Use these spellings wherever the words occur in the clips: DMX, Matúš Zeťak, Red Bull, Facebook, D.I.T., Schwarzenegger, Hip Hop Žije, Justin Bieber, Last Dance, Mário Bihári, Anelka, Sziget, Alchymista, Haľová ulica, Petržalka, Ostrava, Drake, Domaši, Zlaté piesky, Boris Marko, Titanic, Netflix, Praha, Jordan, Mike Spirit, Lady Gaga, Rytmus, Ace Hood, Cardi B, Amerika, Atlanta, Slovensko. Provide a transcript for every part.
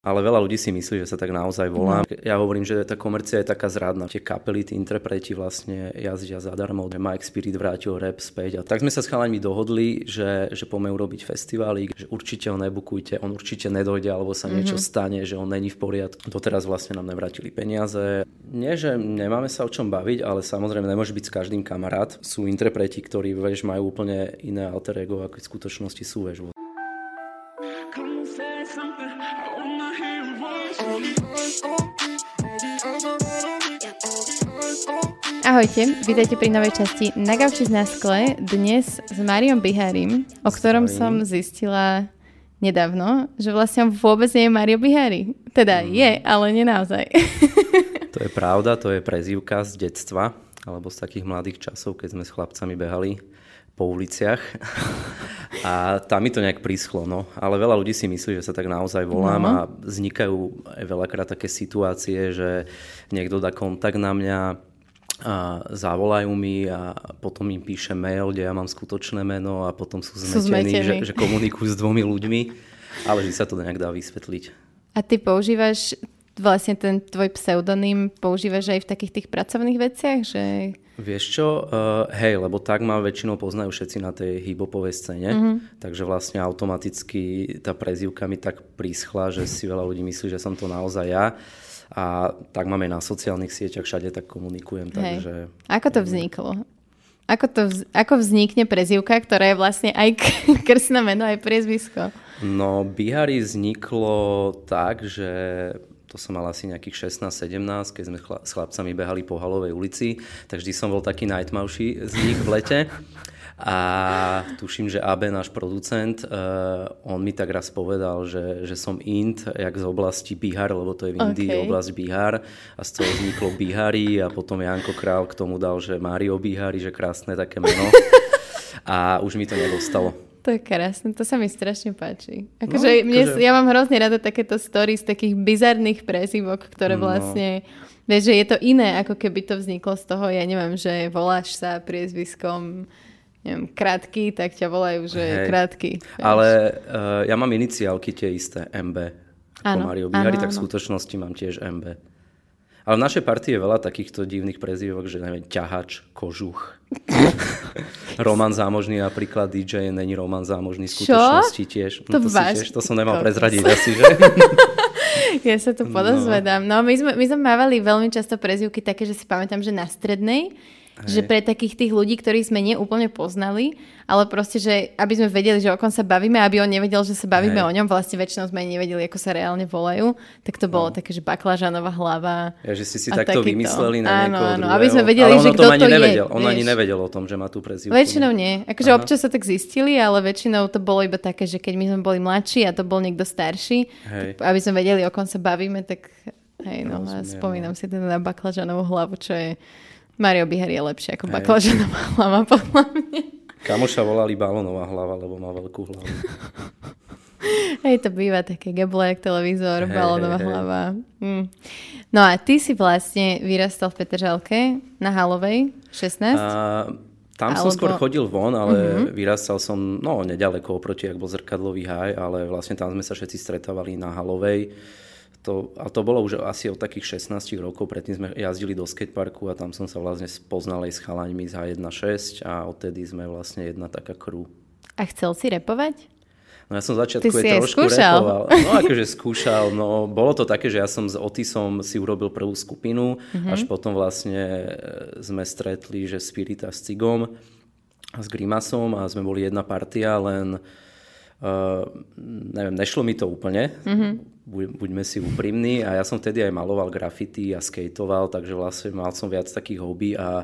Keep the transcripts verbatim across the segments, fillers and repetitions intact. Ale veľa ľudí si myslí, že sa tak naozaj volá. Mm. Ja hovorím, že tá komercia je taká zradná. Tie kapely, tí interpreti vlastne jazdia zadarmo. Mike Spirit vrátil rap späť. A tak sme sa s chalaňmi dohodli, že, že poďme urobiť festivály, že určite ho nebukujte, on určite nedojde, alebo sa niečo mm-hmm. stane, že on není v poriadku. Doteraz vlastne nám nevrátili peniaze. Nie, že nemáme sa o čom baviť, ale samozrejme nemôže byť s každým kamarát. Sú interpreti, ktorí vieš, majú úplne iné alter ego, ako v skutočnosti sú. Vieš. Ahojte, vítajte pri novej časti Na gauči na skle, dnes s Máriom Bihárim, o ktorom som zistila nedávno, že vlastne vôbec nie je Mário Bihári. Teda mm. je, ale nie naozaj. To je pravda, to je prezývka z detstva, alebo z takých mladých časov, keď sme s chlapcami behali po uliciach. A tam mi to nejak príschlo, no. Ale veľa ľudí si myslí, že sa tak naozaj volám no. a vznikajú veľakrát také situácie, že niekto dá kontakt na mňa, a zavolajú mi a potom im píše mail, kde ja mám skutočné meno a potom sú zmetení, sú zmetení. Že, že komunikujú s dvomi ľuďmi, ale že sa to nejak dá vysvetliť. A ty používaš vlastne ten tvoj pseudonym, používaš aj v takých tých pracovných veciach? Že... Vieš čo, uh, hej, lebo tak ma väčšinou poznajú všetci na tej hip-hopovej scéne, mm-hmm. takže vlastne automaticky tá prezývka mi tak príschla, že si veľa ľudí myslí, že som to naozaj ja. A tak máme na sociálnych sieťach, všade tak komunikujem. Takže... Ako to vzniklo? Ako, to vz... Ako vznikne prezývka, ktorá je vlastne aj krstné meno, aj priezvisko? No, Bihári vzniklo tak, že to som mal asi nejakých šestnásť sedemnásť, keď sme chla... s chlapcami behali po Haľovej ulici, tak vždy som bol taký najtmavší z nich v lete. A tuším, že á bé, náš producent, uh, on mi tak raz povedal, že, že som Ind, jak z oblasti Bihar, lebo to je v Indii okay. oblasť Bihar. A z toho vzniklo Bihári a potom Janko Král k tomu dal, že Mário Bihári, že krásne také meno. A už mi to nedostalo. To je krásne, to sa mi strašne páči. Akože no, mne, že... ja mám hrozne rada takéto story z takých bizarných prezývok, ktoré no. vlastne... Vieš, že je to iné, ako keby to vzniklo z toho, ja neviem, že voláš sa priezviskom... Neviem, krátky, tak ťa volajú, že hey. Krátky. Vieš. Ale uh, ja mám iniciálky tie isté, em bé. Ako Mário Bihári, tak v skutočnosti mám tiež em bé. Ale v našej partii je veľa takýchto divných prezývok, že neviem, ťahač, kožuch. Roman Zámožný napríklad, dý džej, není Roman Zámožný v skutočnosti tiež. No, to, to, váž... tiež. To som nemal prezradiť asi, že? Ja sa to podozvedám. No, my sme, my sme mávali veľmi často prezývky také, že si pamätám, že na strednej, Hej. že pre takých tých ľudí, ktorých sme neúplne poznali, ale proste, že aby sme vedeli, že o kom sa bavíme, aby on nevedel, že sa bavíme Hej. o ňom, vlastne väčšinou sme nevedeli, ako sa reálne volajú, tak to bolo no. také, že baklažanová hlava. Ja, že ste si takto vymysleli na áno, niekoho áno, druhého. Aby sme vedeli, že kto to nevedel. Je. On vieš. Ani nevedel o tom, že má tú prezývku. Väčšinou nie. Akože občas sa tak zistili, ale väčšinou to bolo iba také, že keď my sme boli mladší a to bol niekto starší, tak, aby sme vedeli, o kom sa bavíme, tak hej, no, no, a spomínam si teda na baklažanovú hlavu, čo je Mário Bihári je lepšie ako baklažanová hlava, podľa mňa. Kamoša volali balónová hlava, lebo má veľkú hlavu. Hej, to býva také geble, televízor, hey, balónová hey, hlava. Hey. Mm. No a ty si vlastne vyrastal v Petržalke na Halovej šestnásť? A... Tam alebo... som skôr chodil von, ale uh-huh. vyrastal som, no, nedaleko oproti, ak bol Zrkadlový haj, ale vlastne tam sme sa všetci stretávali na Halovej. To, a to bolo už asi od takých šestnásť rokov, predtým sme jazdili do skateparku a tam som sa vlastne spoznal aj s chalaňmi z há jedna šesť a odtedy sme vlastne jedna taká crew. A chcel si repovať? No ja som v začiatku je trošku skúšal. repoval. No akože skúšal, no bolo to také, že ja som s Otisom si urobil prvú skupinu, mm-hmm. až potom vlastne sme stretli, že Spirita s Cigom a s Grimasom a sme boli jedna partia, len uh, neviem, nešlo mi to úplne, mm-hmm. buďme si úprimní a ja som vtedy aj maloval grafity a skejtoval, takže vlastne mal som viac takých hobby a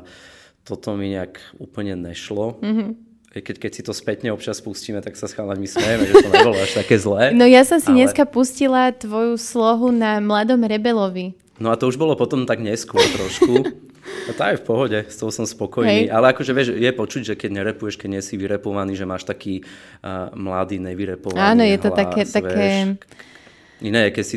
toto mi nejak úplne nešlo. Mm-hmm. Keď, keď si to spätne občas pustíme, tak sa s chalaňmi smejeme, že to nebolo až také zlé. No ja som si ale... dneska pustila tvoju slohu na Mladom rebelovi. No a to už bolo potom tak neskôr trošku. A tá je v pohode, s toho som spokojný. Hej. Ale akože vieš, je počuť, že keď nerepuješ, keď nie si vyrepovaný, že máš taký uh, mladý, nevyrepovaný hlas. Áno, je to hlas, také... také... Vieš, iné je, keď si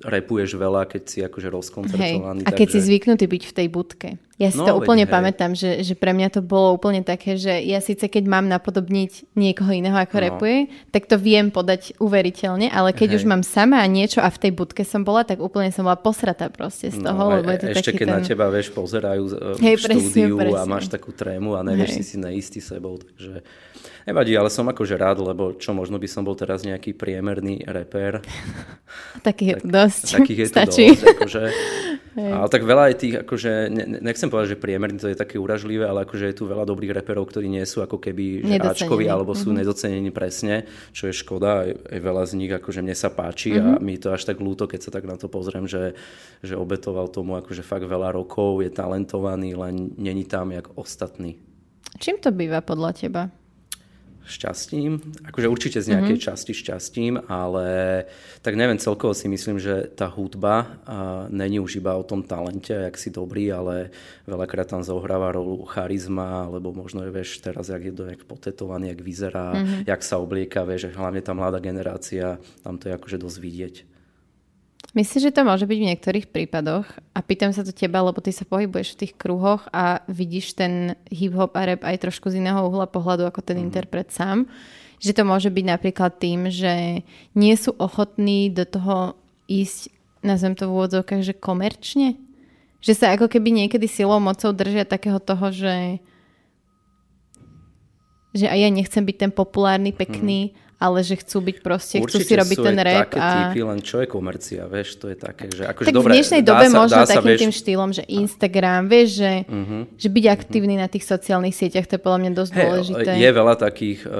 repuješ veľa, keď si akože rozkoncertovaný. Hej. A keď takže... si zvyknutý byť v tej budke. Ja si no, to úplne hej. pamätám, že, že pre mňa to bolo úplne také, že ja síce keď mám napodobniť niekoho iného ako no. rapuje, tak to viem podať uveriteľne, ale keď hej. už mám sama niečo a v tej budke som bola, tak úplne som bola posratá proste z toho. No, lebo je to ešte taký keď ten... na teba, vieš, pozerajú hej, v štúdiu presne, presne. a máš takú trému a nevieš hej. si si neistý sebou, takže... Nevadí, ale som akože rád, lebo čo možno by som bol teraz nejaký priemerný reper. Takých je to dosť. Takých je to dosť. Akože, ale tak veľa je tých, akože, ne, nechcem povedať, že priemerný to je také uražlivé, ale akože je tu veľa dobrých reperov, ktorí nie sú ako keby Ačkovi, alebo sú mm-hmm. nedocenení presne, čo je škoda. Aj veľa z nich akože mne sa páči mm-hmm. a mi to až tak ľúto, keď sa tak na to pozriem, že, že obetoval tomu akože fakt veľa rokov, je talentovaný, len není tam jak ostatní. Čím to býva podľa teba? Šťastím, akože určite z nejakej mm-hmm. časti šťastím, ale tak neviem, celkovo si myslím, že tá hudba není už iba o tom talente, jak si dobrý, ale veľakrát tam zohráva rolu charizma, alebo možno je, vieš, teraz, jak je to jak potetovaný, jak vyzerá, mm-hmm. jak sa oblieka, vieš, hlavne tá mladá generácia, tam to je akože dosť vidieť. Myslíš, že to môže byť v niektorých prípadoch? A pýtam sa to teba, lebo ty sa pohybuješ v tých kruhoch a vidíš ten hip-hop a rap aj trošku z iného uhla pohľadu ako ten mm. interpret sám. Že to môže byť napríklad tým, že nie sú ochotní do toho ísť, nazvem to v úvodzovkách, že komerčne? Že sa ako keby niekedy silou, mocou držia takého toho, že, že aj ja nechcem byť ten populárny, pekný, mm. ale že chcú byť proste, určite chcú si robiť ten rap. Určite sú také typy, len čo je komercia, vieš, to je také, že akože dobre. Tak v dnešnej dobe sa, možno takým vieš... tým štýlom, že Instagram, vieš, že, uh-huh. že byť aktívny uh-huh. na tých sociálnych sieťach, to je podľa mňa dosť hey, dôležité. Je veľa takých uh,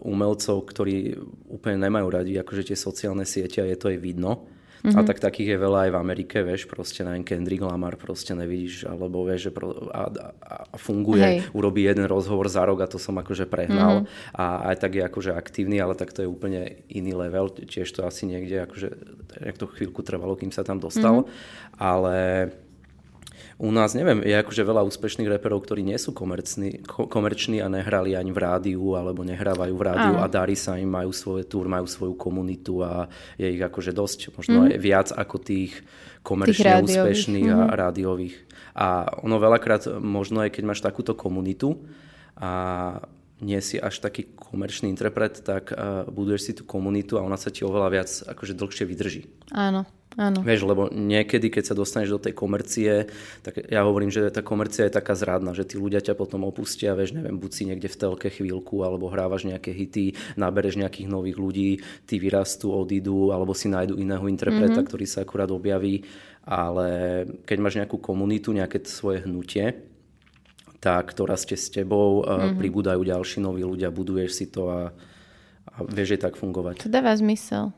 umelcov, ktorí úplne nemajú radi, akože tie sociálne siete, je to aj vidno. Mm-hmm. A tak takých je veľa aj v Amerike, vieš, proste neviem, Kendrick Lamar proste nevidíš, alebo vieš, že pro, a, a, a funguje, hej. urobí jeden rozhovor za rok a to som akože prehnal mm-hmm. a aj tak je akože aktívny, ale tak to je úplne iný level, tiež to asi niekde akože, jak to chvíľku trvalo, kým sa tam dostal, mm-hmm. ale... U nás, neviem, je akože veľa úspešných reperov, ktorí nie sú komerční, ko- komerční a nehrali ani v rádiu, alebo nehrávajú v rádiu Aj. a darí sa im, majú svoje tour, majú svoju komunitu a je ich akože dosť, možno mm. aj viac ako tých komerčne tých úspešných mm. a rádiových. A ono veľakrát možno aj keď máš takúto komunitu a nie si až taký komerčný interpret, tak uh, buduješ si tú komunitu a ona sa ti oveľa viac akože dlhšie vydrží. Áno. Áno. Vieš, lebo niekedy, keď sa dostaneš do tej komercie, tak ja hovorím, že tá komercia je taká zradná, že tí ľudia ťa potom opustia, vieš, neviem, buď si niekde v telke chvíľku, alebo hrávaš nejaké hity, nabereš nejakých nových ľudí, tí vyrastú, odídu, alebo si nájdu iného interpreta, mm-hmm. ktorý sa akurát objaví. Ale keď máš nejakú komunitu, nejaké svoje hnutie, tak to rastie s tebou, mm-hmm. pribúdajú ďalší noví ľudia, buduješ si to a, a vieš, že tak fungovať. To dáva zmysel.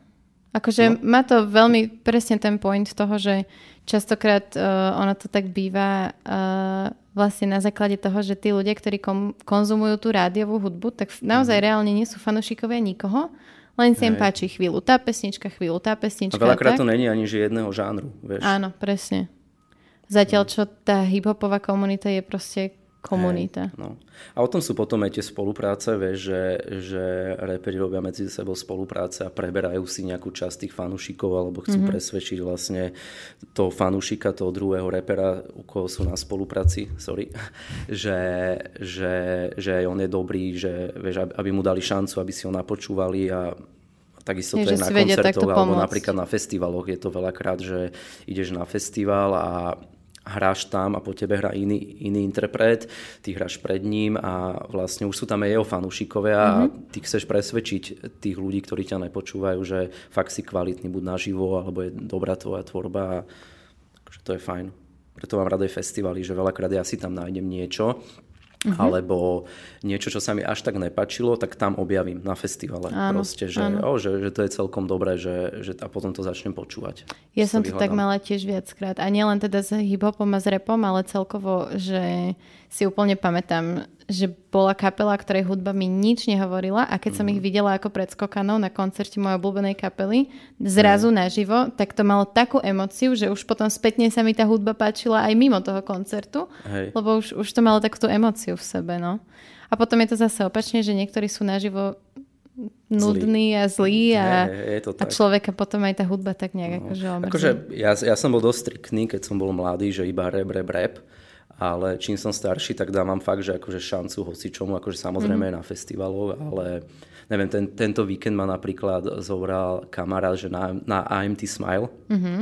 Akože no. má to veľmi presne ten point toho, že častokrát uh, ono to tak býva uh, vlastne na základe toho, že tí ľudia, ktorí kom- konzumujú tú rádiovú hudbu, tak naozaj mm. reálne nie sú fanúšikovia nikoho, len si im páči chvíľu tá pesnička, chvíľu tá pesnička. A veľakrát to není ani že jedného žánru, vieš. Áno, presne. Zatiaľ, čo tá hiphopová komunita je proste komunita. Hey, no. A o tom sú potom aj tie spolupráce, vieš, že, že reperi robia medzi sebou spolupráce a preberajú si nejakú časť tých fanúšikov alebo chcú mm-hmm. presvedčiť vlastne toho fanúšika, toho druhého repera, u koho sú na spolupráci, sorry, že, že, že on je dobrý, že, vieš, aby mu dali šancu, aby si ho napočúvali a takisto je, to je na koncertoch alebo pomôcť. Napríklad na festivaloch je to veľakrát, že ideš na festival a hráš tam a po tebe hrá iný, iný interpret, ty hráš pred ním a vlastne už sú tam aj jeho fanúšikovia mm-hmm. a ty chceš presvedčiť tých ľudí, ktorí ťa nepočúvajú, že fakt si kvalitný, buď naživo, alebo je dobrá tvoja tvorba. Takže to je fajn. Preto mám rada aj festivaly, že veľakrát ja si tam nájdem niečo, mm-hmm. alebo niečo, čo sa mi až tak nepačilo, tak tam objavím na festivale. Áno, proste, že, oh, že, že to je celkom dobré že, že, a potom to začnem počúvať. Ja som to tak mala tiež viackrát. A nielen teda s hiphopom a s rapom, ale celkovo, že si úplne pamätám, že bola kapela, ktorej hudba mi nič nehovorila a keď som mm. ich videla ako predskokanov na koncerte mojej obľúbenej kapely zrazu mm. naživo, tak to malo takú emóciu, že už potom spätne sa mi tá hudba páčila aj mimo toho koncertu, Hej. lebo už, už to malo takúto emóciu v sebe. No. A potom je to zase opačne, že niektorí sú naživo nudný zlý. a zlý a, je, je a človeka potom aj tá hudba tak nejak no. akože omrzí. Akože ja, ja som bol dosť striktný, keď som bol mladý, že iba rap, rap, rap. ale čím som starší, tak dám fakt, že akože šancu hocičomu, akože samozrejme mm. na festivaloch, ale neviem, ten, tento víkend ma napríklad zobral kamarát, že na, na á em té Smile, mm-hmm.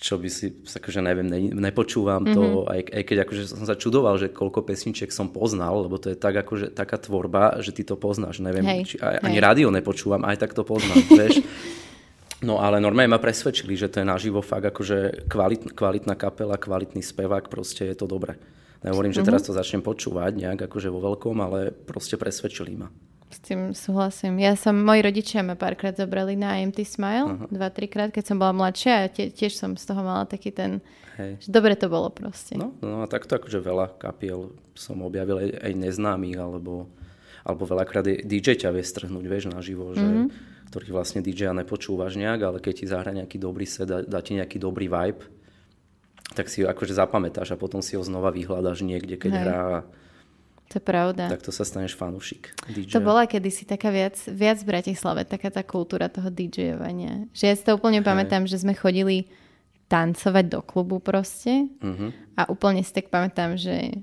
čo by si, akože neviem, ne, nepočúvam mm-hmm. to, aj, aj keď akože som sa čudoval, že koľko pesničiek som poznal, lebo to je tak, akože, taká tvorba, že ty to poznáš, neviem, hej, či, aj, ani rádio nepočúvam, aj tak to poznám, vieš. No ale normálne ma presvedčili, že to je naživo fakt akože kvalit, kvalitná kapela, kvalitný spevák, proste je to dobré. Nehovorím, mm-hmm. že teraz to začnem počúvať nejak akože vo veľkom, ale proste presvedčili ma. S tým súhlasím. Ja som, moji rodičia ma párkrát zobrali na á em té Smile, aha. dva, trikrát, keď som bola mladšia a tie, tiež som z toho mala taký ten, hej. že dobre to bolo proste. No, no a takto akože veľa kapiel som objavil aj, aj neznámych, alebo, alebo veľakrát dý džej ťa vie strhnúť, vieš, naživo, že, mm-hmm. ktorých vlastne dý džeja nepočúvaš nejak, ale keď ti zahra nejaký dobrý set, dá, dá ti nejaký dobrý vibe, tak si ho akože zapamätáš a potom si ho znova vyhľadáš niekde, keď hej. hrá. To je pravda. Tak to sa staneš fanúšik dý džeja. To bola kedysi taká viac, viac v Bratislave, taká tá kultúra toho dý džejovania. Že ja si to úplne hej. pamätám, že sme chodili tancovať do klubu proste. Uh-huh. A úplne si tak pamätám, že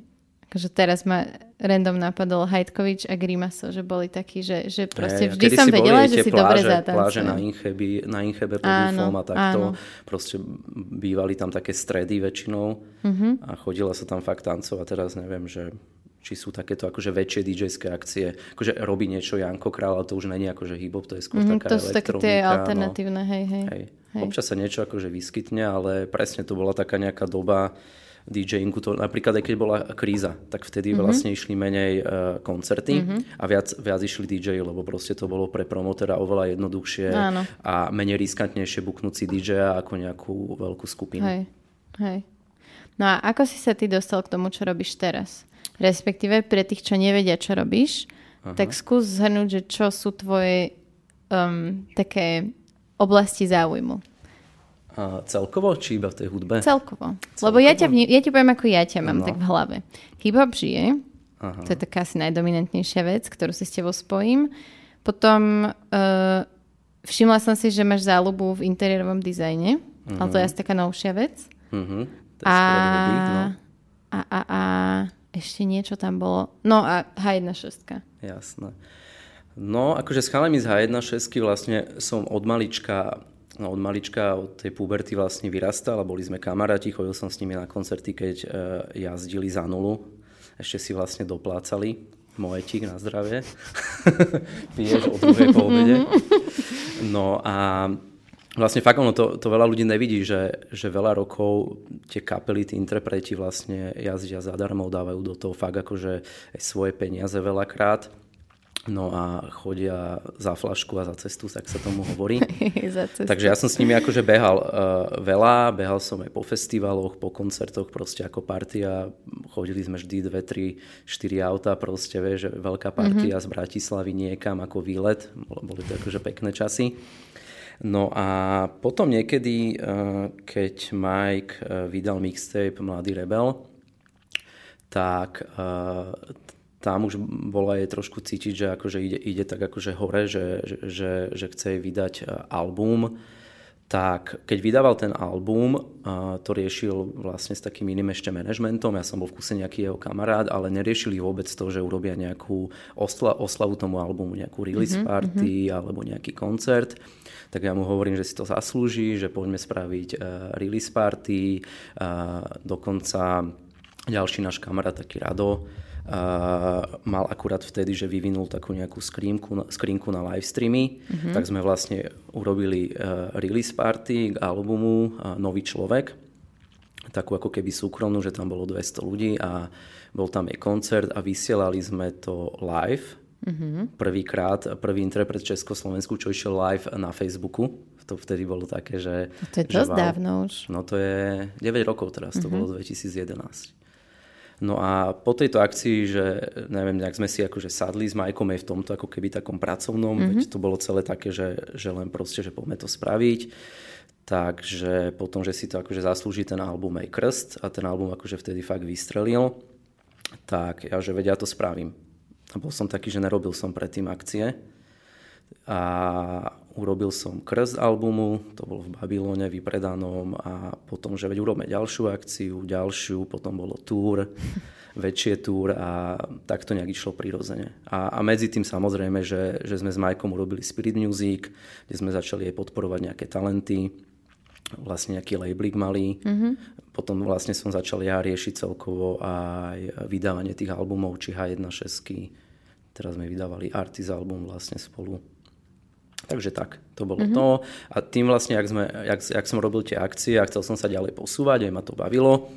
akože teraz ma random napadol Hajtkovič a Grimaso, že boli takí, že, že proste hej, vždy som vedela, že si pláže, dobre zatancujem. Pláže na Inchebe, na Inchebe pod Ufom a takto. Áno. Proste bývali tam také stredy väčšinou uh-huh. a chodila sa tam fakt tancovať. Teraz neviem, že či sú takéto akože väčšie dý džejské akcie. Akože robí niečo Janko Král, ale to už není akože hip-hop, to je skôr mm, taká elektronika. To sú také tie alternatívne, no. hej, hej, hej. hej. Občas sa niečo akože vyskytne, ale presne to bola taká nejaká doba dý džejingu. To, napríklad aj keď bola kríza, tak vtedy mm-hmm. vlastne išli menej uh, koncerty mm-hmm. a viac, viac išli dý džeji, lebo proste to bolo pre promotera oveľa jednoduchšie áno. a menej riskantnejšie buknúť si dý džeja ako nejakú veľkú skupinu. Hej, hej. No a ako si sa ty dostal k tomu, čo robíš teraz? Respektíve pre tých, čo nevedia, čo robíš, aha. tak skús zhrnúť, že čo sú tvoje um, také oblasti záujmu. A celkovo, či iba v tej hudbe? Celkovo. celkovo. Lebo ja, ťa, ja ti poviem, ako ja ťa mám no. tak v hlave. Hip Hop Žije, aha. to je taká asi najdominantnejšia vec, ktorú si s tebou spojím. Potom uh, všimla som si, že máš záľubu v interiérovom dizajne, uh-huh. ale to je asi taká novšia vec. Uh-huh. To je a... Byt, no. a a a ešte niečo tam bolo. No a há jedna šesť. Jasné. No, akože s chalami z há jedna šesť vlastne som od malička, no od malička, od tej puberty vlastne vyrastal a boli sme kamaráti, chodil som s nimi na koncerty, keď e, jazdili za nulu. Ešte si vlastne doplácali. Mojetík na zdravie. Piješ o druhej po obede. No a vlastne fakt ono, to, to veľa ľudí nevidí, že, že veľa rokov tie kapely, tí interpreti vlastne jazdia zadarmo, dávajú do toho fakt akože aj svoje peniaze veľakrát. No a chodia za flašku a za cestu, tak sa tomu hovorí. Takže ja som s nimi akože behal uh, veľa, behal som aj po festivaloch, po koncertoch, proste ako partia. Chodili sme vždy dve, tri, štyri auta, proste vieš, veľká partia mm-hmm. z Bratislavy niekam ako výlet. Boli to akože pekné časy. No a potom niekedy, keď Mike vydal mixtape Mladý rebel, tak tam už bola aj trošku cítiť, že akože ide, ide tak akože hore, že, že, že chce vydať album. Tak keď vydával ten album, to riešil vlastne s takým iným ešte manažmentom. Ja som bol v kuse nejaký jeho kamarát, ale neriešili vôbec to, že urobia nejakú osla, oslavu tomu albumu, nejakú release mm-hmm, party mm-hmm. alebo nejaký koncert. Tak ja mu hovorím, že si to zaslúži, že poďme spraviť uh, release party. Uh, dokonca ďalší náš kamarát, taký Rado, Uh, mal akurát vtedy, že vyvinul takú nejakú skrínku na, skrínku na live streamy, mm-hmm. tak sme vlastne urobili uh, release party k albumu uh, Nový človek, takú ako keby súkromnú, že tam bolo dvesto ľudí a bol tam aj koncert a vysielali sme to live mm-hmm. prvýkrát, prvý interpret Československu, čo išiel live na Facebooku. To vtedy bolo také, že... No to je dosť že, dávno už. No to je deväť rokov teraz, mm-hmm. to bolo dvetisíc jedenásť. No a po tejto akcii, že neviem, nejak sme si akože sadli s Majkom aj v tomto ako keby takom pracovnom, mm-hmm. veď to bolo celé také, že, že len proste, že poďme to spraviť. Takže potom, že si to akože zaslúži ten album aj krst a ten album akože vtedy fakt vystrelil, tak ja, že veď ja to spravím. A bol som taký, že nerobil som predtým akcie. a urobil som krst albumu, to bol v Babylone vypredanom, a potom, že veď urobme ďalšiu akciu, ďalšiu, potom bolo túr, väčšie túr, a tak to nejak išlo prirodzene. A, a medzi tým samozrejme, že, že sme s Majkom urobili Spirit Music, kde sme začali aj podporovať nejaké talenty, vlastne nejaký labelík malý. Mm-hmm. Potom vlastne som začal ja riešiť celkovo aj vydávanie tých albumov, či há jedna šesť. Teraz sme vydávali Artist album vlastne spolu. Takže tak, to bolo mm-hmm. to. A tým vlastne, jak, sme, jak, jak som robil tie akcie a chcel som sa ďalej posúvať, aj ma to bavilo,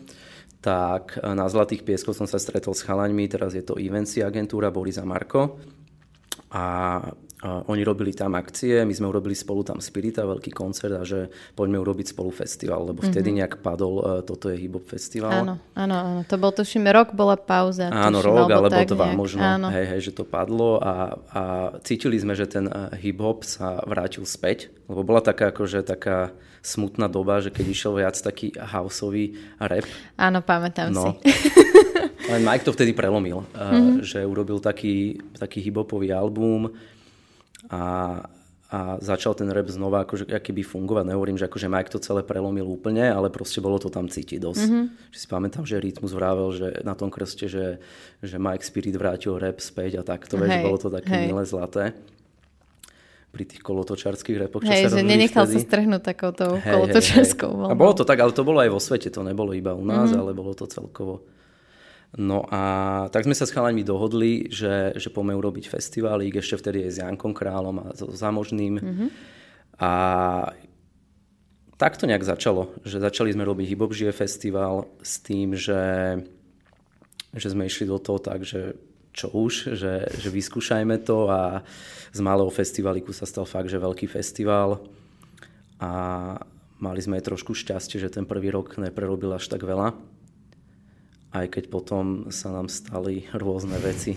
tak na Zlatých pieskoch som sa stretol s chalaňmi, teraz je to Evency agentúra Borisa Marko. A A oni robili tam akcie, my sme urobili spolu tam Spirita, veľký koncert, a že poďme urobiť spolu festival, lebo vtedy mm-hmm. nejak padol uh, toto je Hip Hop festival. Áno, áno, áno, to bol, tuším, rok bola pauza. Áno, tuším, rok, alebo tak, dva nejak, možno, hej, hej, že to padlo a, a cítili sme, že ten Hip Hop sa vrátil späť, lebo bola taká akože taká smutná doba, že keď išiel viac taký houseový rap. Áno, pamätám no. si. Ale Mike to vtedy prelomil, mm-hmm. uh, že urobil taký, taký hip hopový album, A, a začal ten rap znova akože akýby fungovať. Nehovorím, že akože Mike to celé prelomil úplne, ale proste bolo to tam cítiť dosť. Mm-hmm. Že si pamätám, že Rytmus vravel, že na tom krste, že, že Mike Spirit vrátil rap späť a takto, hej, vieš, bolo to také hej. milé, zlaté. Pri tých kolotočarských rapoch, čo hej, sa robili vtedy. Hej, že nenechal sa strhnúť takouto hej, kolotočarskou voľnou. A bolo to tak, ale to bolo aj vo svete, to nebolo iba u nás, mm-hmm. ale bolo to celkovo. No a tak sme sa s chalaňmi dohodli, že, že poďme urobiť festivalík, ešte vtedy je s Jankom Králom a so Zámožným. Mm-hmm. A tak to nejak začalo, že začali sme robiť Hip Hop Žije festival s tým, že, že sme išli do toho tak, že čo už, že, že vyskúšajme to, a z malého festivaliku sa stal fakt, že veľký festival. A mali sme aj trošku šťastie, že ten prvý rok neprerobil až tak veľa. Aj keď potom sa nám stali rôzne veci.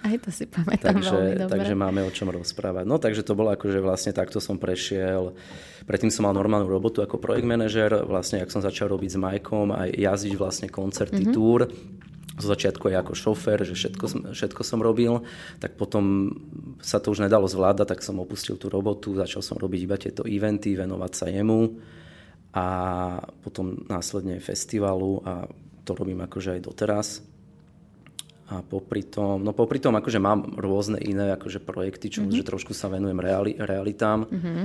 Aj to si pamätám takže, veľmi dobre. Takže máme o čom rozprávať. No takže to bolo akože vlastne takto som prešiel. Predtým som mal normálnu robotu ako projekt manažer. Vlastne jak som začal robiť s Majkom aj jazdiť vlastne koncerty, mm-hmm. túr. Zo začiatku aj ako šofér, že všetko, všetko som robil. Tak potom sa to už nedalo zvládať, tak som opustil tú robotu. Začal som robiť iba tieto eventy, venovať sa jemu. A potom následne festivalu a to robím akože aj doteraz. A popri tom, no popri tom akože mám rôzne iné akože projekty, čo mm-hmm. že trošku sa venujem reali, realitám, mm-hmm.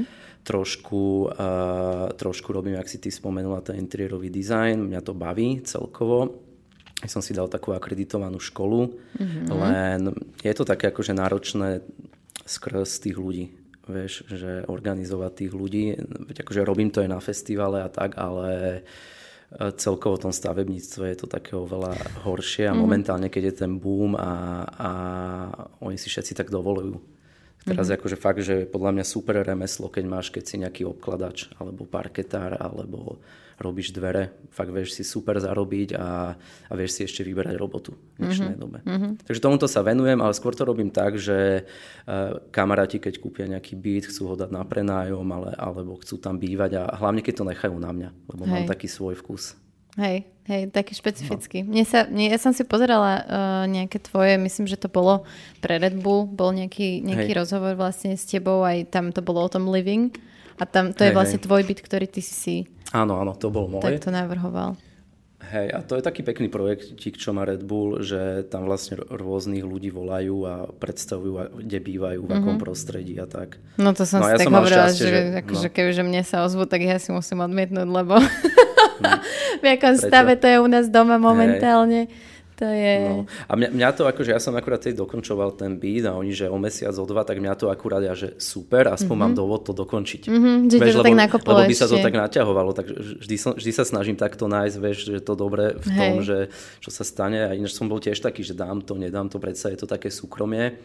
trošku, uh, trošku robím, jak si ty spomenula, ten interiérový dizajn, mňa to baví celkovo. Som si dal takú akreditovanú školu, mm-hmm. len je to také akože náročné skrz tých ľudí, vieš, že organizovať tých ľudí, akože robím to aj na festivale a tak, ale celkovo v tom stavebníctve je to také oveľa horšie a mm-hmm. momentálne, keď je ten boom a, a oni si všetci tak dovolujú. Teraz mm-hmm. akože fakt, že podľa mňa super remeslo, keď máš, keď si nejaký obkladač alebo parketár, alebo robíš dvere, fakt vieš si super zarobiť a, a vieš si ešte vyberať robotu v dnešnej mm-hmm. dobe. Mm-hmm. Takže tomuto sa venujem, ale skôr to robím tak, že uh, kamaráti, keď kúpia nejaký byt, chcú ho dať na prenájom, ale, alebo chcú tam bývať, a hlavne keď to nechajú na mňa, lebo hej. mám taký svoj vkus. Hej, hej, taký špecifický. No. Mne sa, mne, ja som si pozerala uh, nejaké tvoje, myslím, že to bolo pre Red Bull, bol nejaký, nejaký rozhovor vlastne s tebou, aj tam to bolo o tom living, a tam to hej, je vlastne hej. tvoj byt, ktorý ty si... Áno, áno, to bol môj. Tak to navrhoval. Hej, a to je taký pekný projektík, čo má Red Bull, že tam vlastne rôznych ľudí volajú a predstavujú, kde bývajú, v akom mm-hmm. prostredí a tak. No to som no, si ja tak som hovorila, šťastie, že, že, no. že kebyže mne sa ozvu, tak ja si musím odmietnúť, lebo... v jakom Prečo? Stave to je u nás doma momentálne. Hej. To je... No. A mňa, mňa to akože, ja som akurát tej dokončoval ten beat a oni, že o mesiac, o dva, tak mňa to akurát, ja, že super, aspoň mm-hmm. mám dôvod to dokončiť. Mm-hmm, že vieš, to lebo, tak lebo by sa to tak naťahovalo, tak vždy, som, vždy sa snažím takto nájsť, vieš, že to dobre v tom, hej. že čo sa stane. A ináč som bol tiež taký, že dám to, nedám to, predsa je to také súkromie.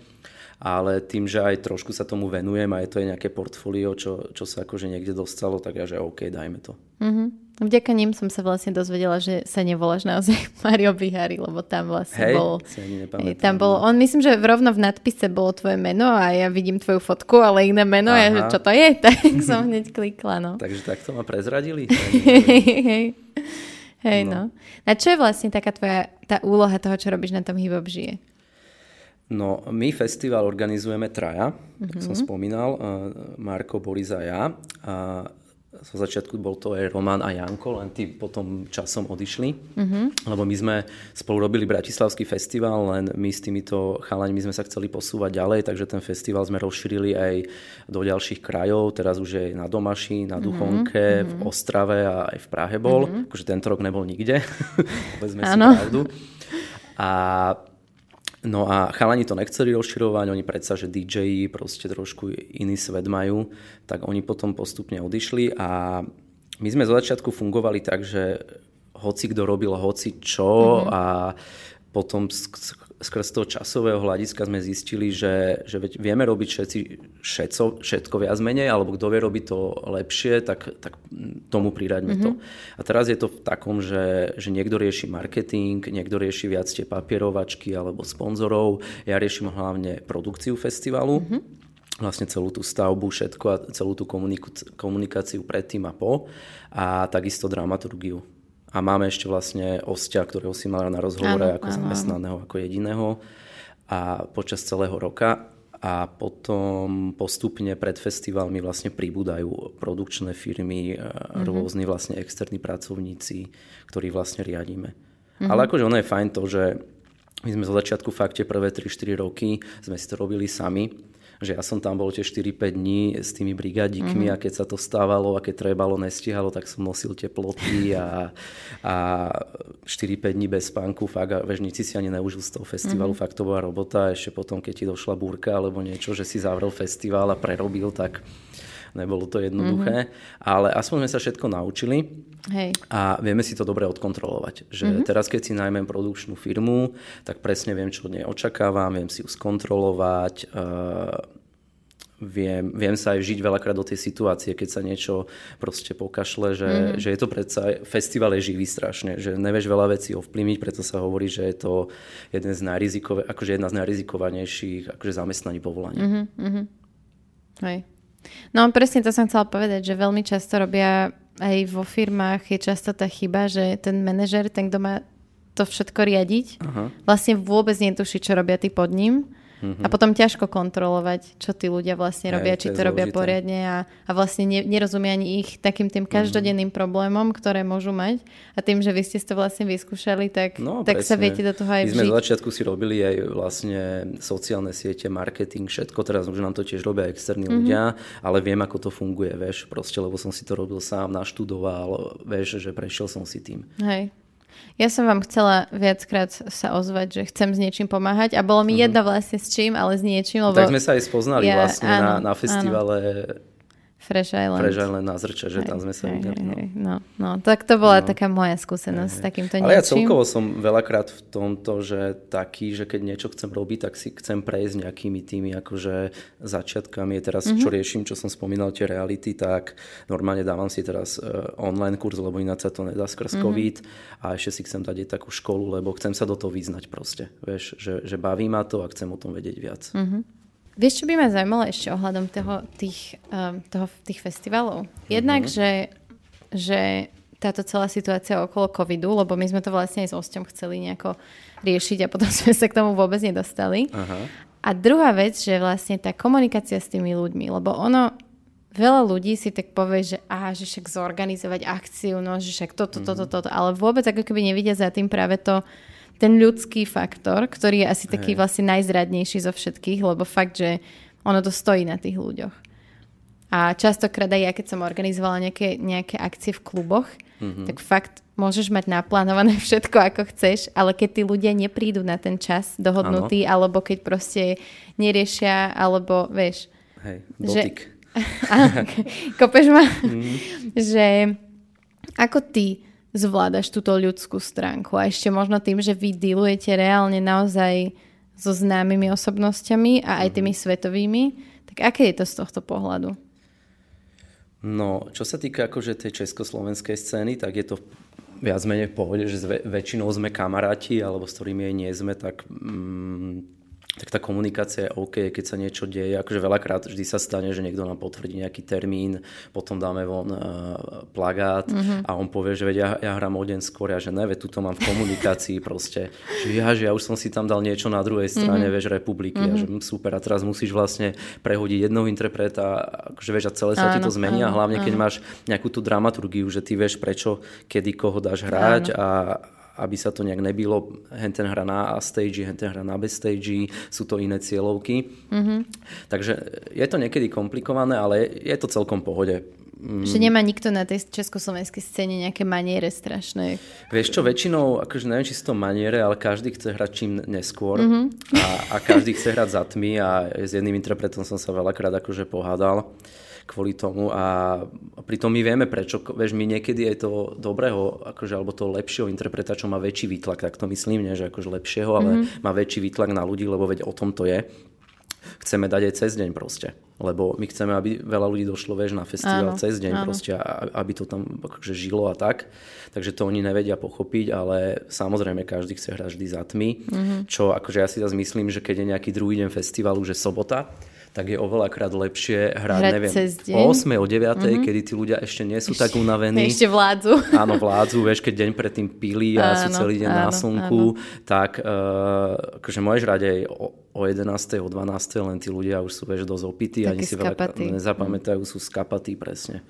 Ale tým, že aj trošku sa tomu venujem a je to je nejaké portfólio, čo, čo sa akože niekde dostalo, tak ja, že OK, dajme to. Mm-hmm. Vďaka ním som sa vlastne dozvedela, že sa nevoláš naozaj Mário Bihári, lebo tam vlastne hej, bol... Hej, tam bol... On, myslím, že rovno v nadpise bolo tvoje meno a ja vidím tvoju fotku, ale iné meno, ja, že čo to je, tak som hneď klikla, no. Takže takto ma prezradili. Hej, hej, no. no. A čo je vlastne taká tvoja tá úloha toho, čo robíš na tom Hip Hop Žije? No, my festival organizujeme traja, mm-hmm. tak som spomínal, Marko, Boris a ja. A zo začiatku bol to aj Roman a Janko, len tí potom časom odišli, mm-hmm. lebo my sme spolu robili Bratislavský festival, len my s týmito chalaňmi sme sa chceli posúvať ďalej, takže ten festival sme rozšírili aj do ďalších krajov, teraz už je na Domaši, na Duchonke, mm-hmm. v Ostrave a aj v Prahe bol, mm-hmm. akože tento rok nebol nikde, povedzme si pravdu. A no a chalani to nechceli rozširovať, oni predsa, že dí džeji proste trošku iný svet majú, tak oni potom postupne odišli a my sme zo začiatku fungovali tak, že hoci kto robil hoci čo, mm-hmm. a potom sk- skrz toho časového hľadiska sme zistili, že, že vieme robiť všetci všetko, všetko viac menej, alebo kto vie robiť to lepšie, tak, tak tomu priraďme mm-hmm. to. A teraz je to v takom, že, že niekto rieši marketing, niekto rieši viac tie papierovačky alebo sponzorov, ja riešim hlavne produkciu festivalu, mm-hmm. vlastne celú tú stavbu, všetko a celú tú komunik- komunikáciu predtým a po, a takisto dramaturgiu. A máme ešte vlastne Osťa, ktorého si mala na rozhovore, áno, ako áno, zamestnaného, áno. ako jediného a počas celého roka. A potom postupne pred festivalmi vlastne pribúdajú produkčné firmy, mm-hmm. rôzni vlastne externí pracovníci, ktorí vlastne riadíme. Mm-hmm. Ale akože ono je fajn to, že my sme zo začiatku fakt tie prvé tri štyri roky sme si to robili sami. Že ja som tam bol tie štyri päť dní s tými brigádikmi, mm-hmm. a keď sa to stávalo a keď trebalo, nestihalo, tak som nosil tie ploty a, a štyri päť dní bez spánku. Fakt, a vežníci si ani neužil z toho festivalu, mm-hmm. fakt to bola robota. Ešte potom, keď ti došla búrka alebo niečo, že si zavrel festival a prerobil, tak nebolo to jednoduché. Mm-hmm. Ale aspoň sme sa všetko naučili. Hej. A vieme si to dobre odkontrolovať. Že mm-hmm. teraz, keď si najmem produkčnú firmu, tak presne viem, čo od nej očakávam, viem si ju skontrolovať, uh, viem, viem sa aj žiť veľakrát do tej situácie, keď sa niečo proste pokašle, že, mm-hmm. že je to predsa, festival je živý strašne, že nevieš veľa vecí ovplyvniť, preto sa hovorí, že je to jeden z najrizikov, akože jedna z najrizikovanejších akože zamestnaní povolania. Mm-hmm. Hej. No presne to som chcela povedať, že veľmi často robia... Aj vo firmách je často tá chyba, že ten manažer, ten, kto má to všetko riadiť, aha. vlastne vôbec netuší, čo robia tí pod ním. Mm-hmm. A potom ťažko kontrolovať, čo tí ľudia vlastne robia, aj, či to, to robia poriadne a, a vlastne ne, nerozumia ani ich takým tým každodenným mm-hmm. problémom, ktoré môžu mať. A tým, že vy ste to vlastne vyskúšali, tak, no, tak sa viete do toho aj vžiť. My sme v začiatku si robili aj vlastne sociálne siete, marketing, všetko. Teraz už nám to tiež robia externí mm-hmm. ľudia, ale viem, ako to funguje, vieš, proste, lebo som si to robil sám, naštudoval, vieš, že prešiel som si tým. Hej. Ja som vám chcela viackrát sa ozvať, že chcem s niečím pomáhať a bolo mi mm-hmm. jedno vlastne s čím, ale s niečím. Lebo... Tak sme sa aj spoznali ja, vlastne áno, na, na festivale Fresh Island. Fresh Island na Zrče, že aj, tam sme sa aj, videli. Aj, no. No, no, tak to bola no. taká moja skúsenosť aj, s takýmto niečím. Ale ja celkovo som veľakrát v tomto, že taký, že keď niečo chcem robiť, tak si chcem prejsť nejakými tými akože začiatkami. Teraz mm-hmm. čo riešim, čo som spomínal, tie reality, tak normálne dávam si teraz uh, online kurz, lebo ináč sa to nedá skrz mm-hmm. COVID. A ešte si chcem dať aj takú školu, lebo chcem sa do toho vyznať proste. Vieš, že, že baví ma to a chcem o tom vedieť viac. Mm-hmm. Vieš, čo by ma zaujímalo ešte ohľadom toho, tých, um, toho, tých festivalov? Jednak, mm-hmm. že, že táto celá situácia okolo covidu, lebo my sme to vlastne aj s Osťom chceli nejako riešiť a potom sme sa k tomu vôbec nedostali. Aha. A druhá vec, že vlastne tá komunikácia s tými ľuďmi, lebo ono, veľa ľudí si tak povie, že aha, že však zorganizovať akciu, no že však toto, toto, toto, to, ale vôbec ako keby nevidia za tým práve to, ten ľudský faktor, ktorý je asi taký vlastne najzradnejší zo všetkých, lebo fakt, že ono to stojí na tých ľuďoch. A častokrát aj ja, keď som organizovala nejaké, nejaké akcie v kluboch, mm-hmm. tak fakt môžeš mať naplánované všetko, ako chceš, ale keď tí ľudia neprídu na ten čas dohodnutý, ano. Alebo keď proste neriešia, alebo vieš... Hej, dotyk. Kopeš ma? Mm. Že ako ty... zvládaš túto ľudskú stránku a ešte možno tým, že vy dealujete reálne naozaj so známymi osobnosťami a aj tými svetovými, tak aké je to z tohto pohľadu? No, čo sa týka akože tej československej scény, tak je to viac menej v pohode, že väčšinou sme kamaráti, alebo s ktorými aj nie sme, tak... Mm, tak tá komunikácia je OK, keď sa niečo deje. Akože veľakrát vždy sa stane, že niekto nám potvrdí nejaký termín, potom dáme von uh, plagát mm-hmm. a on povie, že veď, ja, ja hrám o deň skôr, a že ne, veď tuto mám v komunikácii proste. Že ja, že ja už som si tam dal niečo na druhej strane, mm-hmm. vieš, republiky mm-hmm. a že super, a teraz musíš vlastne prehodiť jedného interpreta, akože vieš, a celé sa áno, ti to zmení áno, a hlavne áno. keď máš nejakú tú dramaturgiu, že ty vieš prečo, kedy koho dáš hrať áno. a aby sa to nejak nebilo, henten hra na stage, henten hra na bez stage, sú to iné cieľovky. Mm-hmm. Takže je to niekedy komplikované, ale je to celkom pohode. Mm. Že nemá nikto na tej československej scéne nejaké maniere strašné. Vieš čo, väčšinou, akože neviem, či sú to maniere, ale každý chce hrať čím neskôr mm-hmm. a, a každý chce hrať za tmy a s jedným interpretom som sa veľakrát akože pohádal kvôli tomu a pritom my vieme prečo, vieš, my niekedy aj toho dobrého, akože, alebo toho lepšieho interpreta, čo má väčší výtlak, tak to myslím, nie, že akože lepšieho, ale mm-hmm. má väčší výtlak na ľudí, lebo veď o tom to je. Chceme dať aj cez deň proste, lebo my chceme, aby veľa ľudí došlo, vieš, na festival áno, cez deň áno. proste, aby to tam akože žilo a tak, takže to oni nevedia pochopiť, ale samozrejme každý chce hrať vždy za tmy, mm-hmm. čo akože ja si zase myslím, že keď je nejaký druhý deň festivalu, že sobota, tak je oveľa krát lepšie hrať, hrať neviem, o ôsmej, o deviatej, mm-hmm. kedy tí ľudia ešte nie sú ešte, tak unavení. Ešte vládzu. Áno, vládzu, vieš, keď deň predtým pili a áno, sú celý deň áno, na slnku, áno. tak uh, akože môžeš hrať aj o, o jedenástej, o dvanástej, len tí ľudia už sú, vieš, dosť opití, taký ani si veľa nezapamätajú, sú skapatí, presne.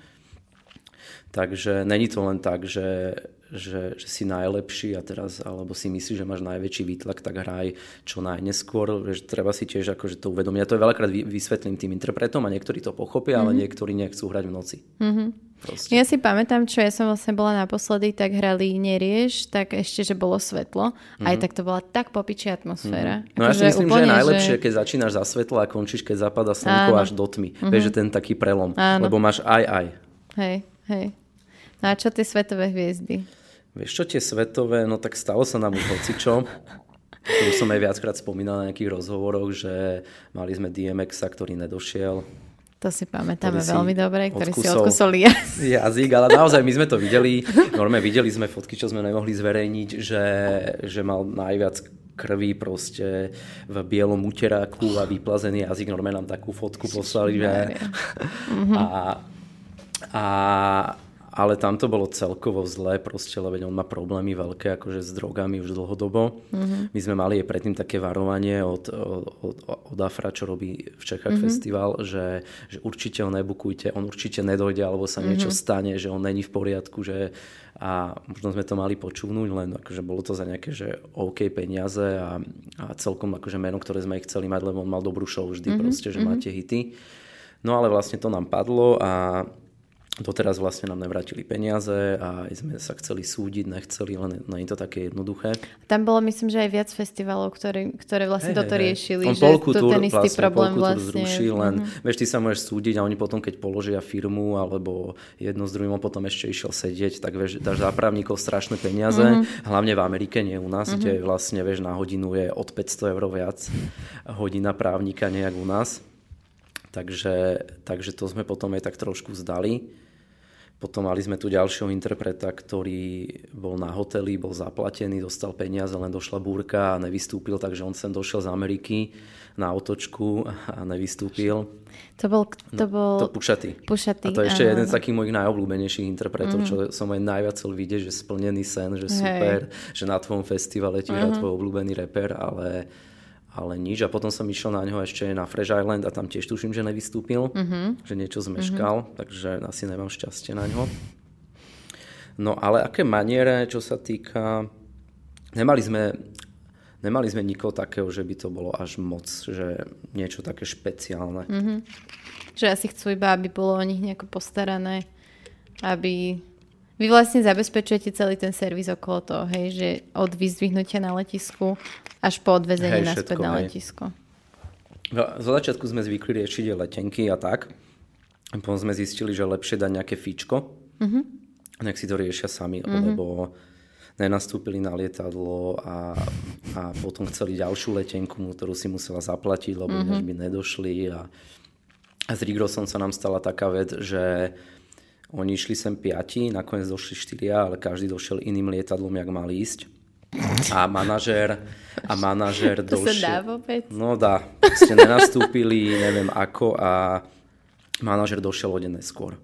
Takže není to len tak, že, že, že si najlepší a teraz, alebo si myslíš, že máš najväčší výtlak, tak hraj čo najneskôr. Že treba si tiež akože to uvedomiť. Ja to veľakrát vysvetlím tým interpretom a niektorí to pochopia, mm-hmm. ale niektorí nechcú hrať v noci. Mm-hmm. Ja si pamätám, čo ja som vlastne bola naposledy, tak hrali Nerieš, tak ešte, že bolo svetlo. Mm-hmm. Aj tak to bola tak popičia atmosféra. Mm-hmm. No ja si myslím, úplne, že je najlepšie, že... keď začínaš za svetlo a končíš, keď zapadá slnko až do tmy. Mm-hmm. Vieš, že ten taký prelom. Áno. Lebo máš aj aj. Hej, hej. No a čo tie svetové hviezdy? Vieš čo tie svetové, no tak stalo sa nám už hocičo. To už som aj viackrát spomínal na nejakých rozhovoroch, že mali sme D M X-a, ktorý nedošiel. To si pamätáme veľmi dobre, ktorý si odkusol jazyk. Jazyk, ale naozaj my sme to videli. Normálne videli sme fotky, čo sme nemohli zverejniť, že, že mal najviac krvi proste v bielom úteráku a vyplazený jazyk. Normálne nám takú fotku poslali. Že... a... a ale tam to bolo celkovo zlé, proste, lebo on má problémy veľké akože s drogami už dlhodobo. Mm-hmm. My sme mali aj predtým také varovanie od, od, od Afra, čo robí v Čechách mm-hmm. festival, že, že určite ho nebukujte, on určite nedojde, alebo sa niečo mm-hmm. stane, že on není v poriadku. Že... A možno sme to mali počúvnuť, len akože bolo to za nejaké že OK peniaze a, a celkom akože meno, ktoré sme ich chceli mať, lebo on mal dobrú show vždy, mm-hmm. proste, že mm-hmm. máte hity. No ale vlastne to nám padlo a doteraz vlastne nám nevrátili peniaze a sme sa chceli súdiť, nechceli, len nie je to také jednoduché. Tam bolo, myslím, že aj viac festivalov, ktoré, ktoré vlastne hey, toto hey, riešili. On že polkultúr, to ten istý vlastne, problém vlastne. Zruší, len, uh-huh. vieš, ty sa môžeš súdiť a oni potom, keď položia firmu alebo jedno s druhým, potom ešte išiel sedieť, tak vieš, dáš za právnikov strašné peniaze, uh-huh. hlavne v Amerike, nie u nás, uh-huh. kde vlastne, vieš, na hodinu je od päťsto eur viac hodina právnika, nie jak u nás. Takže, takže to sme potom aj tak trošku vzdali. Potom mali sme tu ďalšieho interpreta, ktorý bol na hoteli, bol zaplatený, dostal peniaze, len došla búrka a nevystúpil, takže on sem došiel z Ameriky na otočku a nevystúpil. To bol... To bol... No, to Pušatý. Pušatý. A to je ešte áno. jeden z takých mojich najobľúbenejších interpretov, mm. čo som aj najviac chcel vidieť, že splnený sen, že super, hej. že na tvojom festivale ti hrá mm. tvoj obľúbený reper, ale... ale nič. A potom som išiel na neho ešte na Fresh Island a tam tiež tuším, že nevystúpil, uh-huh. že niečo zmeškal, uh-huh. takže asi nemám šťastie na ňo. No ale aké maniere, čo sa týka... Nemali sme, nemali sme nikoho takého, že by to bolo až moc, že niečo také špeciálne. Uh-huh. Že asi chcú iba, aby bolo o nich nejako postarané, aby... Vy vlastne zabezpečujete celý ten servis okolo toho, hej, že od vyzdvihnutia na letisku až po odvezenie hej, naspäť všetko, na hej. letisko. Zo začiatku sme zvykli riešiť letenky a tak. Potom sme zistili, že lepšie dať nejaké fíčko. Mm-hmm. Nech si to riešia sami, mm-hmm. lebo nenastúpili na lietadlo a, a potom chceli ďalšiu letenku, ktorú si musela zaplatiť, lebo mm-hmm. než by nedošli. A, a s Rick Rossom sa nám stala taká vec, že oni išli sem piati, nakoniec došli štyria, ale každý došiel iným lietadlom, jak mal ísť. a manažér a manažér to dlhšie... sa dá vôbec? No dá, ste nenastúpili, neviem ako, a manažér došiel o deň neskôr.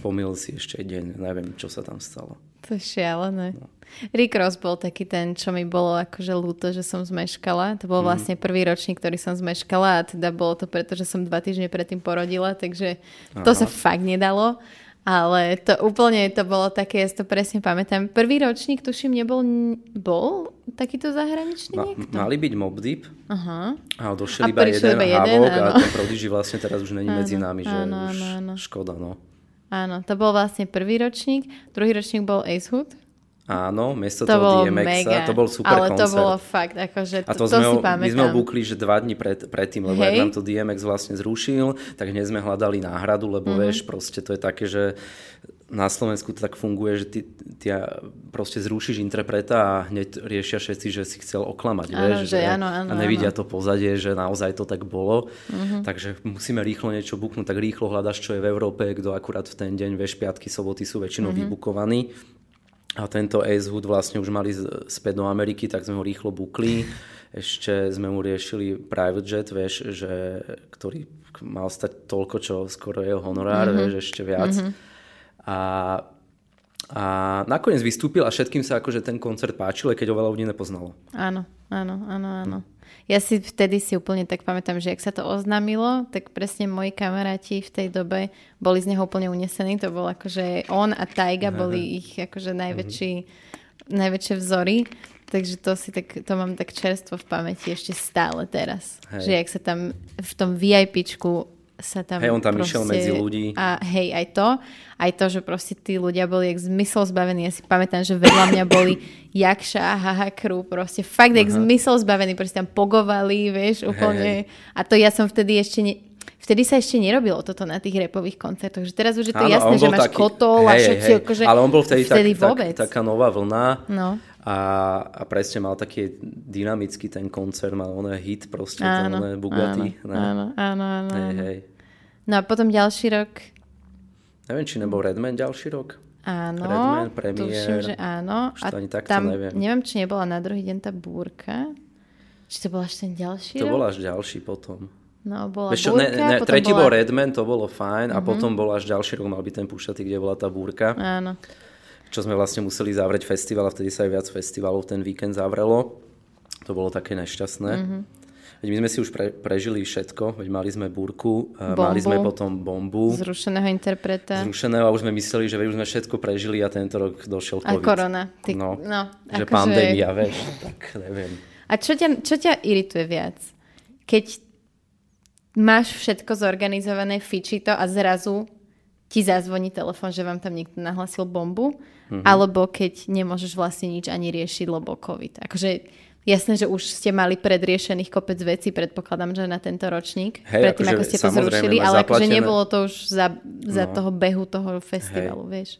Pomýlil si ešte deň, neviem, čo sa tam stalo. To je šialené. No. Rick Ross bol taký ten, čo mi bolo akože ľúto, že som zmeškala. To bol vlastne prvý ročník, ktorý som zmeškala, a teda bolo to preto, že som dva týždne predtým porodila, takže to Aha. sa fakt nedalo. Ale to úplne to bolo také, ja to presne pamätám. Prvý ročník, tuším, nebol bol takýto zahraničný Ma, niekto? Mali byť Mobb Deep, aha. a došiel iba jeden Havok, a ten Prodigy vlastne teraz už není áno, medzi nami, že áno, už áno, áno. škoda, no. Áno, to bol vlastne prvý ročník, druhý ročník bol Ace Hood. Áno, miesto to toho D M X-a, to bol super ale koncert. Ale to bolo fakt, akože to, a to, to si ho, pamätám. My sme ho bukli, že dva dni predtým, pred lebo hej. ak nám to D M X vlastne zrušil, tak hneď sme hľadali náhradu, lebo mm-hmm. vieš, proste to je také, že na Slovensku to tak funguje, že ty, ty proste zrušíš interpreta a hneď riešia všetci, že si chcel oklamať. Áno, vieš, že, áno, áno, a nevidia áno. to pozadie, že naozaj to tak bolo. Mm-hmm. Takže musíme rýchlo niečo buknúť, tak rýchlo hľadaš, čo je v Európe, kto akurát v ten deň, vieš, piatky, soboty sú väčšinou mm-hmm. vybukovaní. A tento Ace Hood vlastne už mali späť do Ameriky, tak sme ho rýchlo bukli. Ešte sme mu riešili private jet, vieš, že, ktorý mal stať toľko, čo skoro jeho honorár, mm-hmm. vieš, ešte viac. Mm-hmm. A, a nakoniec vystúpil a všetkým sa akože ten koncert páčil, aj keď oveľa ľudí nepoznalo. Áno, áno, áno, áno. Hm. Ja si vtedy si úplne tak pamätám, že ak sa to oznámilo, tak presne moji kamaráti v tej dobe boli z neho úplne unesení. To bol akože on a Taiga boli ich akože najväčší, mm-hmm. najväčšie vzory. Takže to si tak, to mám tak čerstvo v pamäti ešte stále teraz. Hej. Že ak sa tam v tom VIPčku sa tam hej, on tam išiel medzi ľudí. A hej, aj to. Aj to, že proste tí ľudia boli jak zmysel zbavení. Ja si pamätám, že vedľa mňa boli Jakša a Haha Crew. Proste fakt jak zmysel zbavení. Proste tam pogovali, vieš, úplne. Hej, hej. A to ja som vtedy ešte... Ne... Vtedy sa ešte nerobilo toto na tých rapových koncertoch. Že teraz už je to áno, jasné, že máš taký... kotol a všetci akože... Ale on bol vtedy, vtedy tak, vôbec. Tak, taká nová vlna. No. A, a presne mal taký dynamický ten koncert, mal oné hit proste, áno, ten Bugatti. Áno, áno, áno, áno. Hej, hej. No a potom ďalší rok? Neviem, či nebol Redman ďalší rok. Áno, Redman, premiér, tuším, že áno. A tam, neviem. neviem, či nebola na druhý deň tá búrka. Či to bol až ten ďalší to rok? To bol až ďalší potom. No, bola Veš, búrka, ne, ne, potom tretí bola... bol Redman, to bolo fajn, uh-huh. a potom bol až ďalší rok, mal byť ten Púšťatý, kde bola tá búrka. Áno. Čo sme vlastne museli zavrieť festival, a vtedy sa aj viac festivalov ten víkend zavrelo. To bolo také nešťastné. Mm-hmm. Veď my sme si už pre, prežili všetko, veď mali sme búrku, bombu. Mali sme potom bombu. Zrušeného interpreta. Zrušeného, a už sme mysleli, že už sme všetko prežili, a tento rok došiel COVID. A korona. Ty... No, no, že pandémia, že... vieš, tak neviem. A čo ťa, čo ťa irituje viac? Keď máš všetko zorganizované, fičí to, a zrazu... ti zazvoní telefón, že vám tam niekto nahlasil bombu, mm-hmm. alebo keď nemôžeš vlastne nič ani riešiť, lebo COVID. Akože jasné, že už ste mali predriešených kopec vecí, predpokladám, že na tento ročník, hej, predtým, akože, ako ste to zrušili, ale akože nebolo to už za, za no. toho behu toho festivalu, hej. vieš.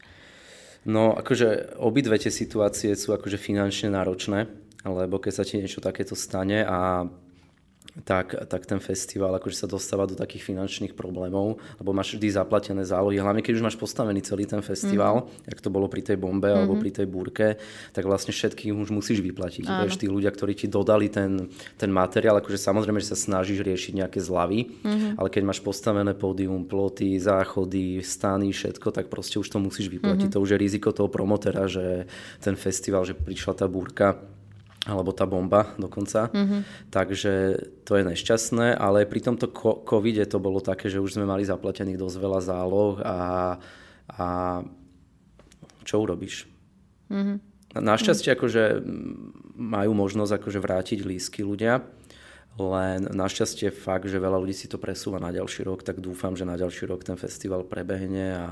No, akože obidve tie situácie sú akože finančne náročné, lebo keď sa ti niečo takéto stane a Tak, tak ten festival akože sa dostáva do takých finančných problémov, lebo máš vždy zaplatené zálohy. Hlavne, keď už máš postavený celý ten festival, mm-hmm. jak to bolo pri tej bombe mm-hmm. alebo pri tej búrke, tak vlastne všetkých už musíš vyplatiť. Vieš, tí ľudia, ktorí ti dodali ten, ten materiál, akože samozrejme, že sa snažíš riešiť nejaké zľavy, mm-hmm. ale keď máš postavené pódium, ploty, záchody, stany, všetko, tak proste už to musíš vyplatiť. Mm-hmm. To už je riziko toho promotera, že ten festival, že prišla tá búrka, alebo tá bomba dokonca. Mm-hmm. Takže to je nešťastné, ale pri tomto covide to bolo také, že už sme mali zaplatených dosť veľa záloh a, a čo urobíš? Mm-hmm. Našťastie mm-hmm. akože majú možnosť akože vrátiť lístky ľudia, len našťastie fakt, že veľa ľudí si to presúva na ďalší rok, tak dúfam, že na ďalší rok ten festival prebehne a,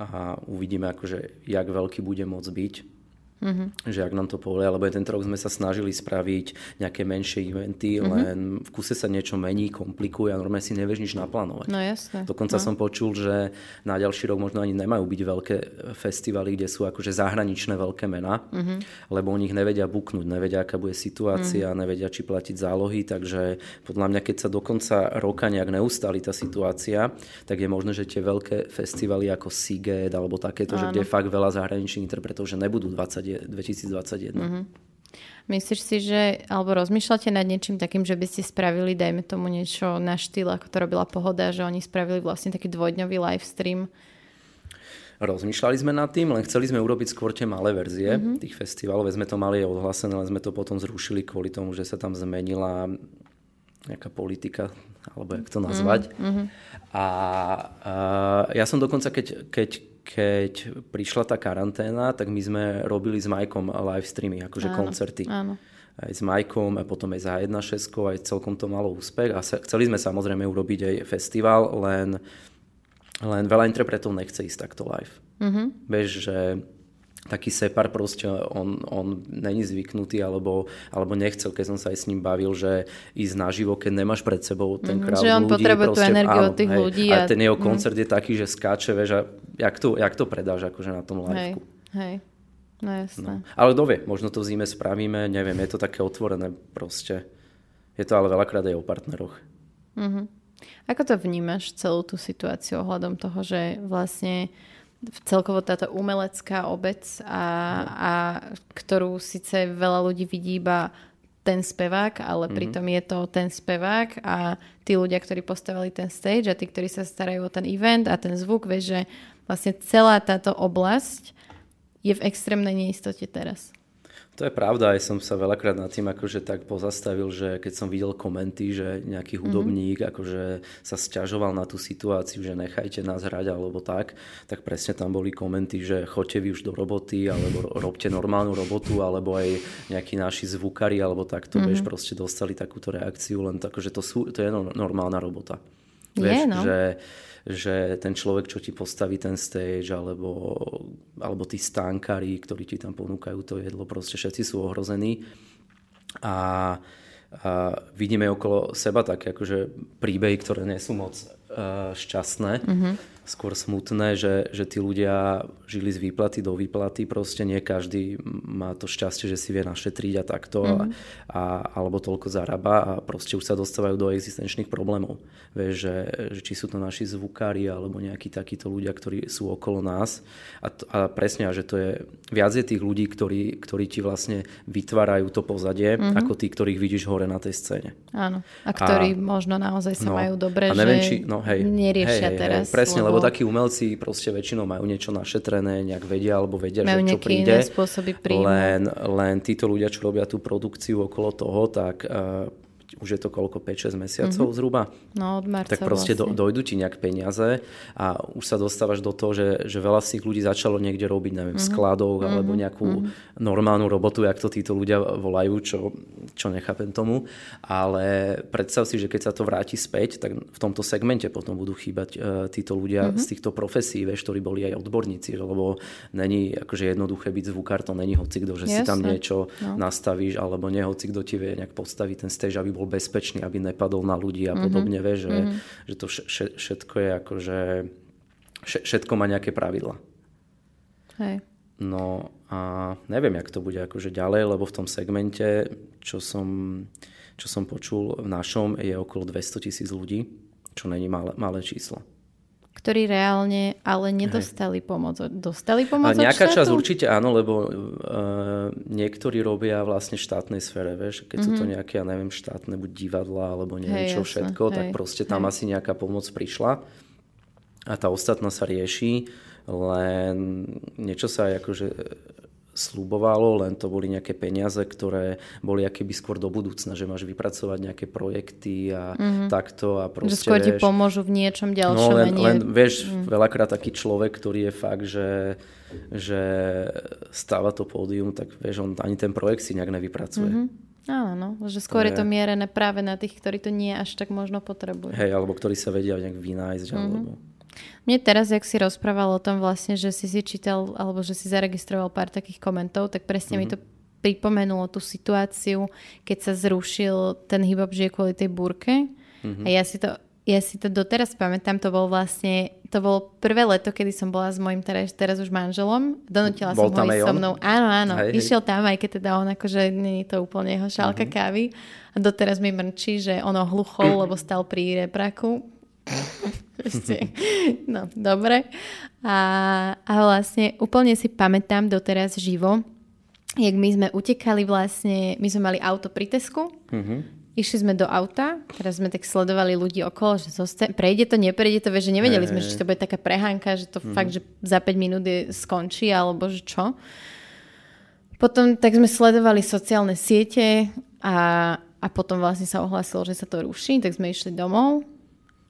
a uvidíme akože, jak veľký bude môcť byť. Mm-hmm. Že ak nám to povolia, lebo aj tento rok sme sa snažili spraviť nejaké menšie eventy, mm-hmm. len v kuse sa niečo mení, komplikuje a normálne si nevieš nič naplánovať. No jasne. Dokonca no. som počul, že na ďalší rok možno ani nemajú byť veľké festivaly, kde sú akože zahraničné veľké mená, mm-hmm. lebo oni ich nevedia buknúť, nevedia, aká bude situácia, mm-hmm. nevedia, či platiť zálohy, takže podľa mňa, keď sa do konca roka nejak neustáli tá situácia, tak je možné, že tie veľké festivaly ako Siget alebo takéto, áno. že kde je fakt veľa zahraničných interpretov, že nebudú dvadsať dvetisícdvadsaťjeden. Mm-hmm. Myslíš si, že, alebo rozmýšľate nad niečím takým, že by ste spravili, dajme tomu niečo na štýl, ako to robila Pohoda, že oni spravili vlastne taký dvojdňový live stream? Rozmýšľali sme nad tým, len chceli sme urobiť skôr tie malé verzie mm-hmm. tých festivalov. Sme to mali odhlasené, ale sme to potom zrušili kvôli tomu, že sa tam zmenila nejaká politika, alebo jak to nazvať. Mm-hmm. A, a ja som dokonca, keď, keď, keď prišla tá karanténa, tak my sme robili s Majkom live streamy, akože áno, koncerty. Áno. Aj s Majkom, a potom aj s há jedna šesť, aj celkom to malo úspech. A sa, chceli sme samozrejme urobiť aj festival, len... Len veľa interpretov nechce ísť takto live. Mm-hmm. Vieš, že taký separ proste, on, on není zvyknutý, alebo, alebo nechcel, keď som sa aj s ním bavil, že ísť naživo, keď nemáš pred sebou ten mm-hmm. crowd ľudí. Že on potrebuje tú energiu od tých hej, ľudí. A, a ten jeho koncert mm-hmm. je taký, že skáče, vieš, a jak to, jak to predáš akože na tom liveku. Hej, hej. No jasné. No. Ale kto vie, možno to v zime spravíme, neviem, je to také otvorené proste. Je to ale veľakrát aj o partneroch. Mhm. Ako to vnímaš celú tú situáciu ohľadom toho, že vlastne celkovo táto umelecká obec, a, a ktorú síce veľa ľudí vidí iba ten spevák, ale mm-hmm. pritom je to ten spevák a tí ľudia, ktorí postavili ten stage a tí, ktorí sa starajú o ten event a ten zvuk, vieš, že vlastne celá táto oblasť je v extrémnej neistote teraz. To je pravda, aj som sa veľakrát nad tým akože tak pozastavil, že keď som videl komenty, že nejaký hudobník mm-hmm. akože sa sťažoval na tú situáciu, že nechajte nás hrať alebo tak, tak presne tam boli komenty, že choďte vy už do roboty, alebo robte normálnu robotu, alebo aj nejakí naši zvukári, alebo takto, mm-hmm. vieš, proste dostali takúto reakciu, len tak, že to, sú, to je normálna robota. Je, vieš, no. že, že ten človek, čo ti postaví ten stage, alebo, alebo tí stánkári, ktorí ti tam ponúkajú to jedlo, proste všetci sú ohrození. A, a vidíme okolo seba také akože príbehy, ktoré nie sú moc uh, šťastné, mm-hmm. skôr smutné, že, že tí ľudia žili z výplaty do výplaty, proste nie každý má to šťastie, že si vie našetriť a takto, mm-hmm. a, a, alebo toľko zarába a proste už sa dostávajú do existenčných problémov. Vieš, že, že či sú to naši zvukári alebo nejakí takíto ľudia, ktorí sú okolo nás a, a presne, že to je viac je tých ľudí, ktorí, ktorí ti vlastne vytvárajú to pozadie, mm-hmm. ako tí, ktorých vidíš hore na tej scéne. Áno, a ktorí a, možno naozaj sa no, majú dobre, a neviem, že či, no, hej, neriešia hej, hej, teraz. Hej, presne, lebo takí umelci proste väčšinou majú niečo našetrené, nejak vedia, alebo vedia, majú že čo príde. Len, len títo ľudia, čo robia tú produkciu okolo toho, tak uh, už je to koľko, päť šesť mesiacov mm-hmm. zhruba. No od marca tak proste vlastne. do, dojdu ti nejak peniaze a už sa dostávaš do toho, že, že veľa z tých ľudí začalo niekde robiť, neviem, v mm-hmm. skladoch, mm-hmm. alebo nejakú mm-hmm. normálnu robotu, jak to títo ľudia volajú, čo, čo nechápem tomu. Ale predstav si, že keď sa to vráti späť, tak v tomto segmente potom budú chýbať uh, títo ľudia mm-hmm. z týchto profesí, vieš, ktorí boli aj odborníci, lebo není akože jednoduché byť zvukár, to není hocikdo, že yes, si tam niečo no. nastavíš, alebo nehocikdo ti vie nejak postaviť ten stage, aby bol bezpečný, aby nepadol na ľudí a podobne, mm-hmm. vieš, že, mm-hmm. že to všetko je akože, všetko má nejaké pravidla. Hej. No a neviem, jak to bude akože ďalej, lebo v tom segmente, čo som, čo som počul v našom, je okolo dvestotisíc ľudí, čo není malé, malé číslo. Ktorí reálne ale nedostali hej. pomoc. Dostali pomoc od štátu? Nejaká časť určite áno, lebo uh, niektorí robia vlastne v štátnej sfére, vieš, keď mm-hmm. sú to nejaké, ja neviem, štátne buď divadla alebo niečo hej, všetko, hej, tak proste tam hej. asi nejaká pomoc prišla a tá ostatná sa rieši, len niečo sa akože sľubovalo, len to boli nejaké peniaze, ktoré boli akéby skôr do budúcna, že máš vypracovať nejaké projekty a mm-hmm. takto a proste... Že skôr ti pomôžu v niečom ďalšom. No len, nie... len vieš, mm. veľakrát taký človek, ktorý je fakt, že, že stáva to pódium, tak vieš, on ani ten projekt si nejak nevypracuje. Mm-hmm. Áno, že skôr to je... je to mierené práve na tých, ktorí to nie až tak možno potrebujú. Hej, alebo ktorí sa vedia nejak vynájsť, mm-hmm. alebo... Mne teraz, jak si rozprával o tom vlastne, že si si čítal, alebo že si zaregistroval pár takých komentov, tak presne mm-hmm. mi to pripomenulo tú situáciu, keď sa zrušil ten hip-hop žije kvôli tej búrke. Mm-hmm. A ja si to, ja si to doteraz pamätám, to bol vlastne, to bolo prvé leto, kedy som bola s mojím teraz, teraz už manželom. Donútila som ho ísť so mnou. Áno, áno, hej, išiel hej. tam, aj keď teda on akože nie je to úplne jeho šálka mm-hmm. kávy. A doteraz mi mrčí, že ono hluchol, lebo stal pri repraku. No, dobre. A, a vlastne úplne si pamätám doteraz živo, jak my sme utekali vlastne, my sme mali auto pri Tesku, mm-hmm. Išli sme do auta, teraz sme tak sledovali ľudí okolo, že zosta- prejde to, neprejde to, vieš, že nevedeli sme, že to bude taká prehánka, že to mm-hmm. fakt, že za päť minút je, skončí, alebo že čo. Potom tak sme sledovali sociálne siete a, a potom vlastne sa ohlásilo, že sa to ruší, tak sme išli domov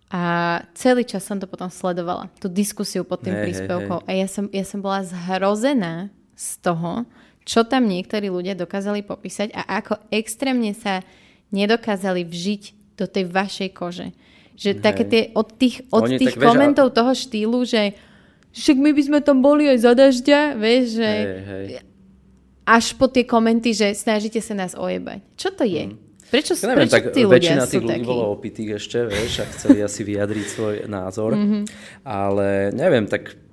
a celý čas som to potom sledovala, tú diskusiu pod tým hey, príspevkom. Hey, hey. A ja som, ja som bola zhrozená z toho, čo tam niektorí ľudia dokázali popísať a ako extrémne sa nedokázali vžiť do tej vašej kože. Že hej. Také tie od tých, od tých komentov veža... toho štýlu, že však my by sme tam boli aj za dažďa, vieš, že hej, hej. Až po tie komenty, že snažíte sa nás ojebať. Čo to je? Hmm. Prečo, ja neviem, prečo tak tí ľudia sú takí? Väčšina tých ľudí bolo opitých ešte, vieš, a chceli asi vyjadriť svoj názor. Mm-hmm. Ale neviem, tak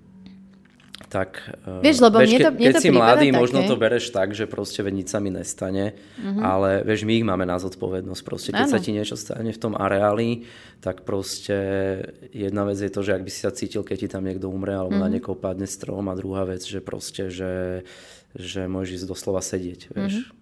tak vieš, lebo vieš, mne to, mne keď to si mladý, také. Možno to bereš tak, že proste nič sa mi nestane, uh-huh. ale vieš, my ich máme na zodpovednosť. Proste, keď ano. Sa ti niečo stane v tom areáli, tak proste jedna vec je to, že ak by si sa cítil, keď ti tam niekto umre alebo uh-huh. na niekoho padne strom, a druhá vec, že proste, že, že môžeš ísť doslova sedieť, vieš. Uh-huh.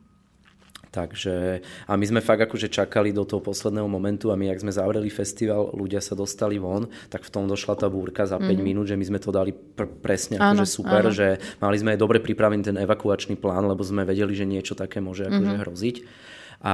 Takže, a my sme fakt akože čakali do toho posledného momentu a my, ak sme zavreli festival, ľudia sa dostali von, tak v tom došla tá búrka za päť mm-hmm. minút, že my sme to dali pr- presne áno, akože super, áno. že mali sme aj dobre pripravený ten evakuačný plán, lebo sme vedeli, že niečo také môže akože mm-hmm. hroziť. A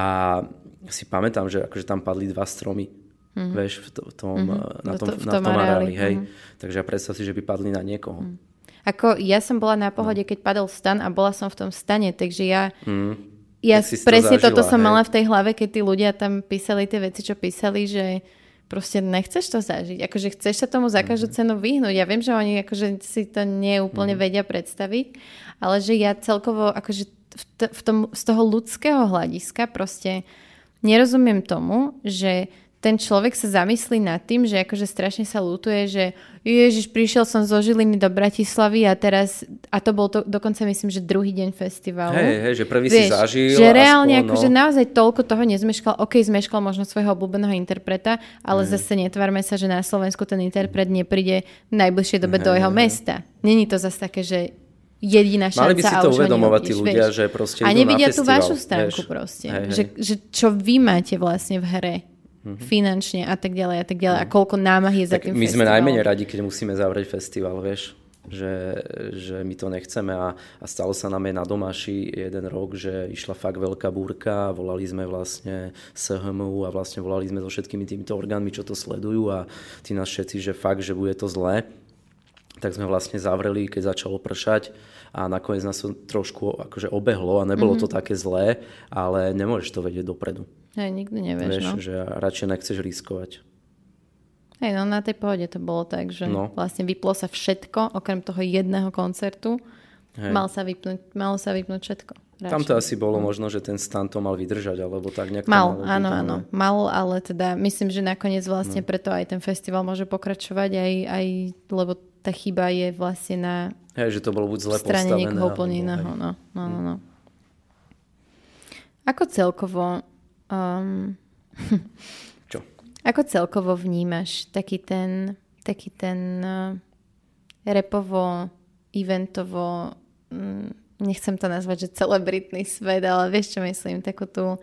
si pamätám, že akože tam padli dva stromy, mm-hmm. vieš, v tom, mm-hmm. na tom, to, v tom, na tom areáli, hej. Mm-hmm. Takže ja predstav si, že by padli na niekoho. Mm. Ako ja som bola na Pohode, no. keď padol stan a bola som v tom stane, takže ja... Mm. Ja presne to zažila, toto som hej. mala v tej hlave, keď tí ľudia tam písali tie veci, čo písali, že proste nechceš to zažiť. Akože chceš sa tomu za každú cenu vyhnúť. Ja viem, že oni akože si to neúplne vedia predstaviť, ale že ja celkovo akože v t- v tom, z toho ľudského hľadiska proste nerozumiem tomu, že ten človek sa zamyslí nad tým, že akože strašne sa ľutuje, že ježiš, prišiel som zo Žiliny do Bratislavy a teraz, a to bol to, dokonca myslím, že druhý deň festivalu. Hej, hej, že prvý vieš, si zažil. Že reálne, aspoň, akože no. naozaj toľko toho nezmeškal. OK, zmeškal možno svojho obľúbeného interpreta, ale hej. zase netvárme sa, že na Slovensku ten interpret nepríde v najbližšej dobe hej, do jeho hej. mesta. Není to zase také, že jediná šanca. Mali by si to uvedomovať tí ľudia, vieš, že proste idú na festival. A nevidia tú vašu stránku vieš, proste. Hej, hej. Že, že čo vy máte vlastne v hre. Mm-hmm. finančne a tak ďalej a tak ďalej a koľko námah je tak za tým my festivalom. My sme najmenej radi, keď musíme zavrieť festival, vieš, že, že my to nechceme a, a stalo sa nám aj na Domaši jeden rok, že išla fakt veľká búrka, volali sme vlastne es há em ú a vlastne volali sme so všetkými týmito orgánmi, čo to sledujú a tí nás všetci, že fakt, že bude to zlé, tak sme vlastne zavreli, keď začalo pršať a nakoniec nás to trošku akože obehlo a nebolo mm-hmm. to také zlé, ale nemôžeš to vedieť dopredu. Hej, nikdy nevieš, vieš, no. že radšej nechceš riskovať. Hej, no na tej Pohode to bolo tak, že no. vlastne vyplo sa všetko, okrem toho jedného koncertu. Mal sa vypnúť, malo sa vypnúť všetko. Radšej. Tam to asi bolo no. možno, že ten stan to mal vydržať, alebo tak nejak... Mal, áno, tam, áno. Mal, ale teda myslím, že nakoniec vlastne no. preto aj ten festival môže pokračovať, aj, aj lebo tá chyba je vlastne na... Hej, že to bolo buď zle postavené. ...strane niekoho úplne iného, no. No, no, no. Ako celkovo... Um, Čo? Ako celkovo vnímaš taký ten taký ten uh, rapovo, eventovo um, nechcem to nazvať, že celebritný svet, ale vieš, čo myslím, takú tú,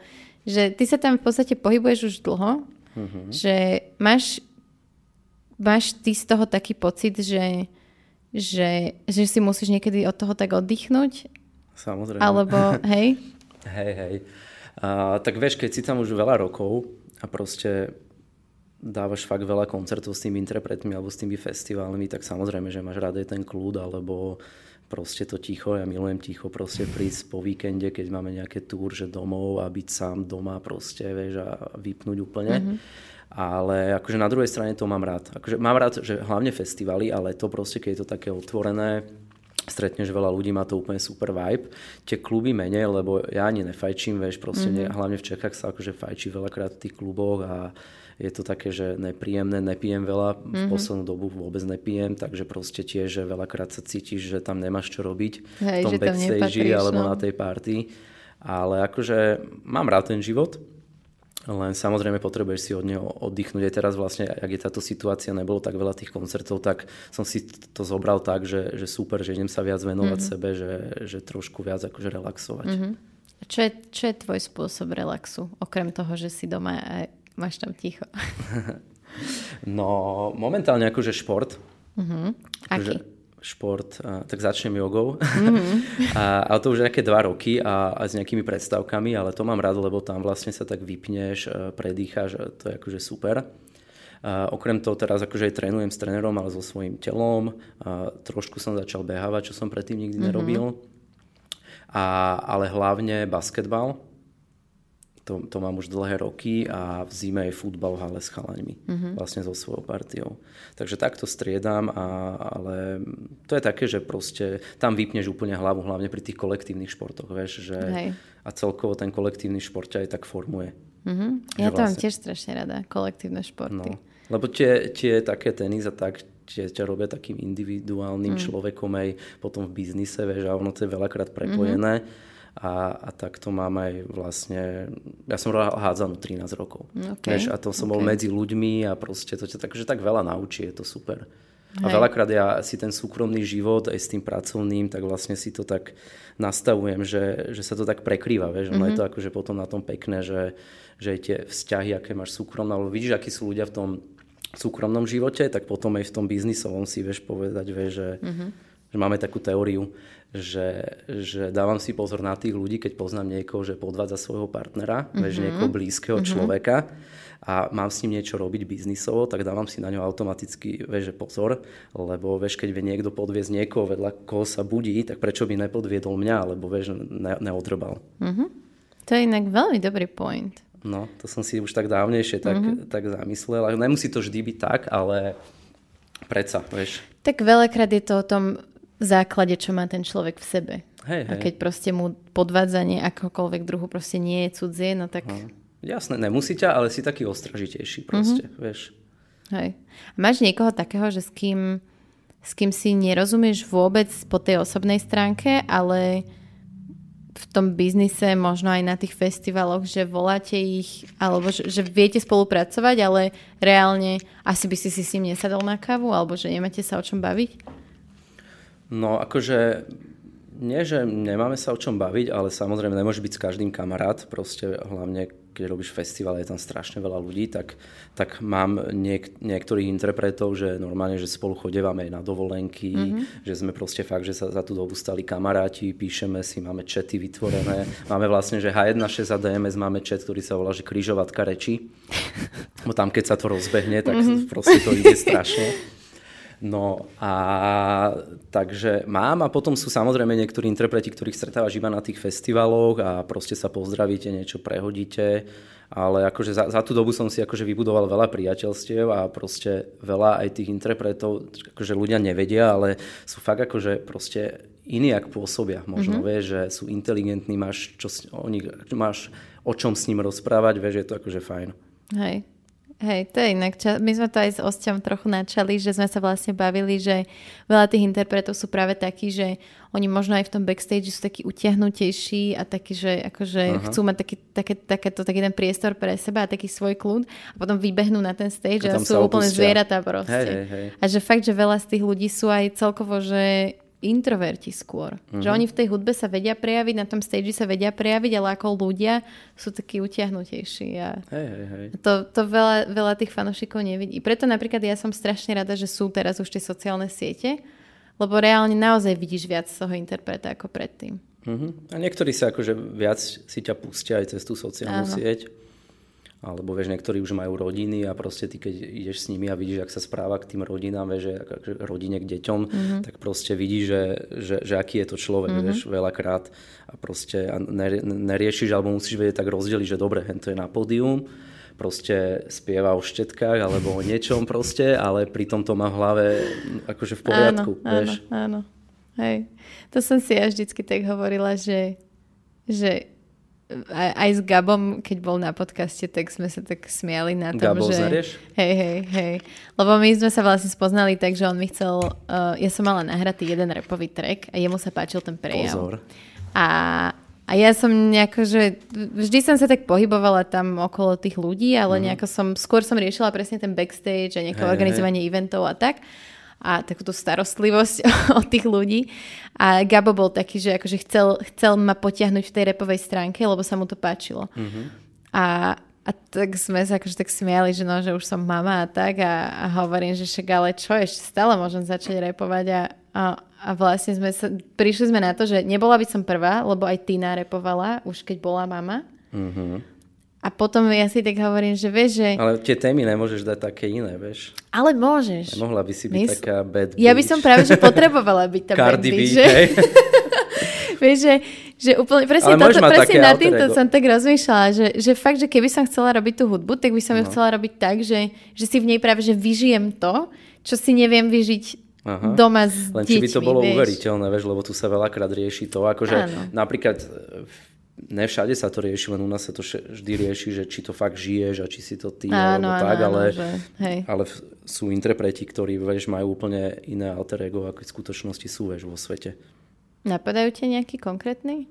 že ty sa tam v podstate pohybuješ už dlho, mm-hmm. že máš máš ty z toho taký pocit, že, že, že si musíš niekedy od toho tak oddychnúť? Samozrejme. Alebo, hej? Hej, hej. A, tak vieš, keď si tam už veľa rokov a proste dávaš fakt veľa koncertov s tými interpretmi alebo s tými festivalmi, tak samozrejme, že máš rád aj ten kľud alebo proste to ticho. Ja milujem ticho, proste prísť po víkende, keď máme nejaké túr, že domov a byť sám doma proste, vieš, a vypnúť úplne. Mm-hmm. Ale akože na druhej strane to mám rád. Akože mám rád, že hlavne festivaly, ale to proste, keď je to také otvorené, stretneš veľa ľudí, má to úplne super vibe. Tie kluby menej, lebo ja ani nefajčím, vieš, proste mm-hmm. ne, hlavne v Čechách sa akože fajčí veľakrát v tých kluboch a je to také, že nepríjemné, nepijem veľa, v mm-hmm. poslednú dobu vôbec nepijem, takže proste tiež, že veľakrát sa cítiš, že tam nemáš čo robiť. Hej, v tom backstage alebo no. na tej party. Ale akože mám rád ten život Len samozrejme potrebuješ si od neho oddychnúť. Aj teraz vlastne, ak je táto situácia, nebolo tak veľa tých koncertov, tak som si to zobral tak, že, že super, že idem sa viac venovať mm-hmm. sebe, že, že trošku viac akože relaxovať. Mm-hmm. Čo, je, čo je tvoj spôsob relaxu? Okrem toho, že si doma a máš tam ticho. No, momentálne akože šport. Mm-hmm. Aký? Akože šport, tak začnem jogou. Mm-hmm. A, ale to už nejaké dva roky a, a s nejakými predstavkami, ale to mám rád, lebo tam vlastne sa tak vypneš, predýcháš, to je akože super. A okrem toho teraz akože aj trénujem s trénerom, ale so svojím telom. A trošku som začal behávať, čo som predtým nikdy mm-hmm. nerobil. A, ale hlavne basketbal. To, to mám už dlhé roky a v zime je futbal v hale s chalaňmi. Mm-hmm. Vlastne so svojou partiou. Takže takto striedam, a, ale to je také, že proste tam vypneš úplne hlavu, hlavne pri tých kolektívnych športoch. Vieš, že a celkovo ten kolektívny šport aj tak formuje. Mm-hmm. Ja to vlastne mám tiež strašne rada, kolektívne športy. No, lebo tie, tie také tenis a tak ťa, ťa robia takým individuálnym mm. človekom aj potom v biznise. Vieš, a ono to je veľakrát prepojené. Mm-hmm. A, a tak to mám aj vlastne, ja som hádzanú trinásť rokov. Okay. Vieš, a to som okay. bol medzi ľuďmi a proste to ťa tak, že tak veľa naučí, je to super. Hej. A veľakrát ja si ten súkromný život aj s tým pracovným, tak vlastne si to tak nastavujem, že, že sa to tak prekrýva, vieš, mm-hmm. ono je to akože potom na tom pekné, že, že aj tie vzťahy, aké máš súkromné, alebo vidíš, akí sú ľudia v tom súkromnom živote, tak potom aj v tom biznisovom si vieš povedať, vieš, že mm-hmm. že máme takú teóriu, že, že dávam si pozor na tých ľudí, keď poznám niekoho, že podvádza svojho partnera, mm-hmm. vieš, niekoho blízkeho mm-hmm. človeka a mám s ním niečo robiť biznisovo, tak dávam si na ňo automaticky, vieš, že pozor, lebo vieš, keď vie niekto podviezť niekoho, vedľa koho sa budí, tak prečo by nepodviedol mňa, alebo vieš, ne- neodrbal. Mm-hmm. To je inak veľmi dobrý point. No, to som si už tak dávnejšie tak, mm-hmm. tak zamyslel. Nemusí to vždy byť tak, ale predsa, vieš. Tak veľakrát je to o tom v základe, čo má ten človek v sebe. Hej, hej. A keď proste mu podvádzanie akokoľvek druhu proste nie je cudzie, no tak... Aha. Jasné, nemusí ťa, ale si taký ostražitejší proste, mm-hmm. vieš. Hej. A máš niekoho takého, že s kým, s kým si nerozumieš vôbec po tej osobnej stránke, ale v tom biznise, možno aj na tých festivaloch, že voláte ich, alebo že, že viete spolupracovať, ale reálne asi by si si s ním nesadol na kávu, alebo že nemáte sa o čom baviť? No akože, nie že nemáme sa o čom baviť, ale samozrejme nemôže byť s každým kamarát, proste hlavne keď robíš festival a je tam strašne veľa ľudí, tak, tak mám niek- niektorých interpretov, že normálne, že spolu chodevame aj na dovolenky, mm-hmm. že sme proste fakt, že sa za tú dobu stali kamaráti, píšeme si, máme chaty vytvorené, máme vlastne, že há jedna šesť a dé em es máme chat, ktorý sa volá, že križovatka reči, bo tam keď sa to rozbehne, tak mm-hmm. proste to ide strašne. No a takže mám a potom sú samozrejme niektorí interpreti, ktorých stretávaš iba na tých festivaloch a proste sa pozdravíte, niečo prehodíte, ale akože za, za tú dobu som si akože vybudoval veľa priateľstiev a proste veľa aj tých interpretov, akože ľudia nevedia, ale sú fakt akože proste inak pôsobia možno, mm-hmm. vieš, že sú inteligentní, máš, čo, o nich, máš o čom s ním rozprávať, vieš, je to akože fajn. Hej. Hej, to je inak. My sme to aj s Osťom trochu načali, že sme sa vlastne bavili, že veľa tých interpretov sú práve takí, že oni možno aj v tom backstage sú takí utiahnutejší a takí, že akože chcú mať taký, také, takéto, taký ten priestor pre seba a taký svoj kľud a potom vybehnú na ten stage a, a sú úplne zvieratá proste. Hej, hej. A že fakt, že veľa z tých ľudí sú aj celkovo, že introverti skôr. Mm-hmm. Že oni v tej hudbe sa vedia prejaviť, na tom stage sa vedia prejaviť, ale ako ľudia sú takí utiahnutejší. A hej, hej, hej. To, to veľa, veľa tých fanúšikov nevidí. Preto napríklad ja som strašne rada, že sú teraz už tie sociálne siete, lebo reálne naozaj vidíš viac z toho interpreta ako predtým. Mm-hmm. A niektorí sa akože viac si ťa pustia aj cez tú sociálnu Áno. sieť. Alebo vieš, niektorí už majú rodiny a proste ty, keď ideš s nimi a vidíš, ak sa správa k tým rodinám, vieš, že rodine k deťom, mm-hmm. tak proste vidíš, že, že, že aký je to človek, mm-hmm. vieš, veľakrát a proste a neriešiš, alebo musíš vedieť tak rozdeliť, že dobre, hen to je na pódium, proste spieva o štetkách alebo o niečom proste, ale pritom to má v hlave akože v poriadku, áno, vieš. Áno, áno, hej. To som si ja vždycky tak hovorila, že... že... Aj s Gabom, keď bol na podcaste, tak sme sa tak smiali na tom, Gabo, že... Znarieš? Hej, hej, hej. Lebo my sme sa vlastne spoznali tak, že on mi chcel... Uh, ja som mala nahratý jeden rapový track a jemu sa páčil ten prejav. Pozor. A, a A ja som nejako, že vždy som sa tak pohybovala tam okolo tých ľudí, ale mm. nejako som, skôr som riešila presne ten backstage a nejaké hey, organizovanie hey. eventov a tak. A takúto starostlivosť od tých ľudí. A Gabo bol taký, že akože chcel, chcel ma potiahnuť v tej rapovej stránke, lebo sa mu to páčilo. Mm-hmm. A, a tak sme sa akože tak smiali, že, no, že už som mama a tak. A, a hovorím, že však ale čo, ešte stále môžem začať rapovať. A, a, a vlastne sme sa, prišli sme na to, že nebola by som prvá, lebo aj Tina rapovala, už keď bola mama. Mhm. A potom ja si tak hovorím, že vieš, že... Ale tie témy nemôžeš dať také iné, vieš. Ale môžeš. A mohla by si byť Mys... taká bad bitch. Ja by som práve, že potrebovala byť tá Cardi bad bitch. Že... vieš, že, že úplne... Presne, toto, presne na týmto som tak rozmýšľala, že, že fakt, že keby som chcela robiť tú hudbu, tak by som ju no. chcela robiť tak, že, že si v nej práve, že vyžijem to, čo si neviem vyžiť Aha. doma s deťmi. Len či by to bolo vieš. uveriteľné, vieš, lebo tu sa veľakrát rieši to, akože Áno. napríklad... Ne všade sa to rieši, len u nás sa to vždy rieši, že či to fakt žiješ a či si to ty, áno, alebo tak, áno, ale, že, ale sú interpreti, ktorí vieš, majú úplne iné alter ego, ako v skutočnosti sú vieš, vo svete. Napadajú ti nejaký konkrétny?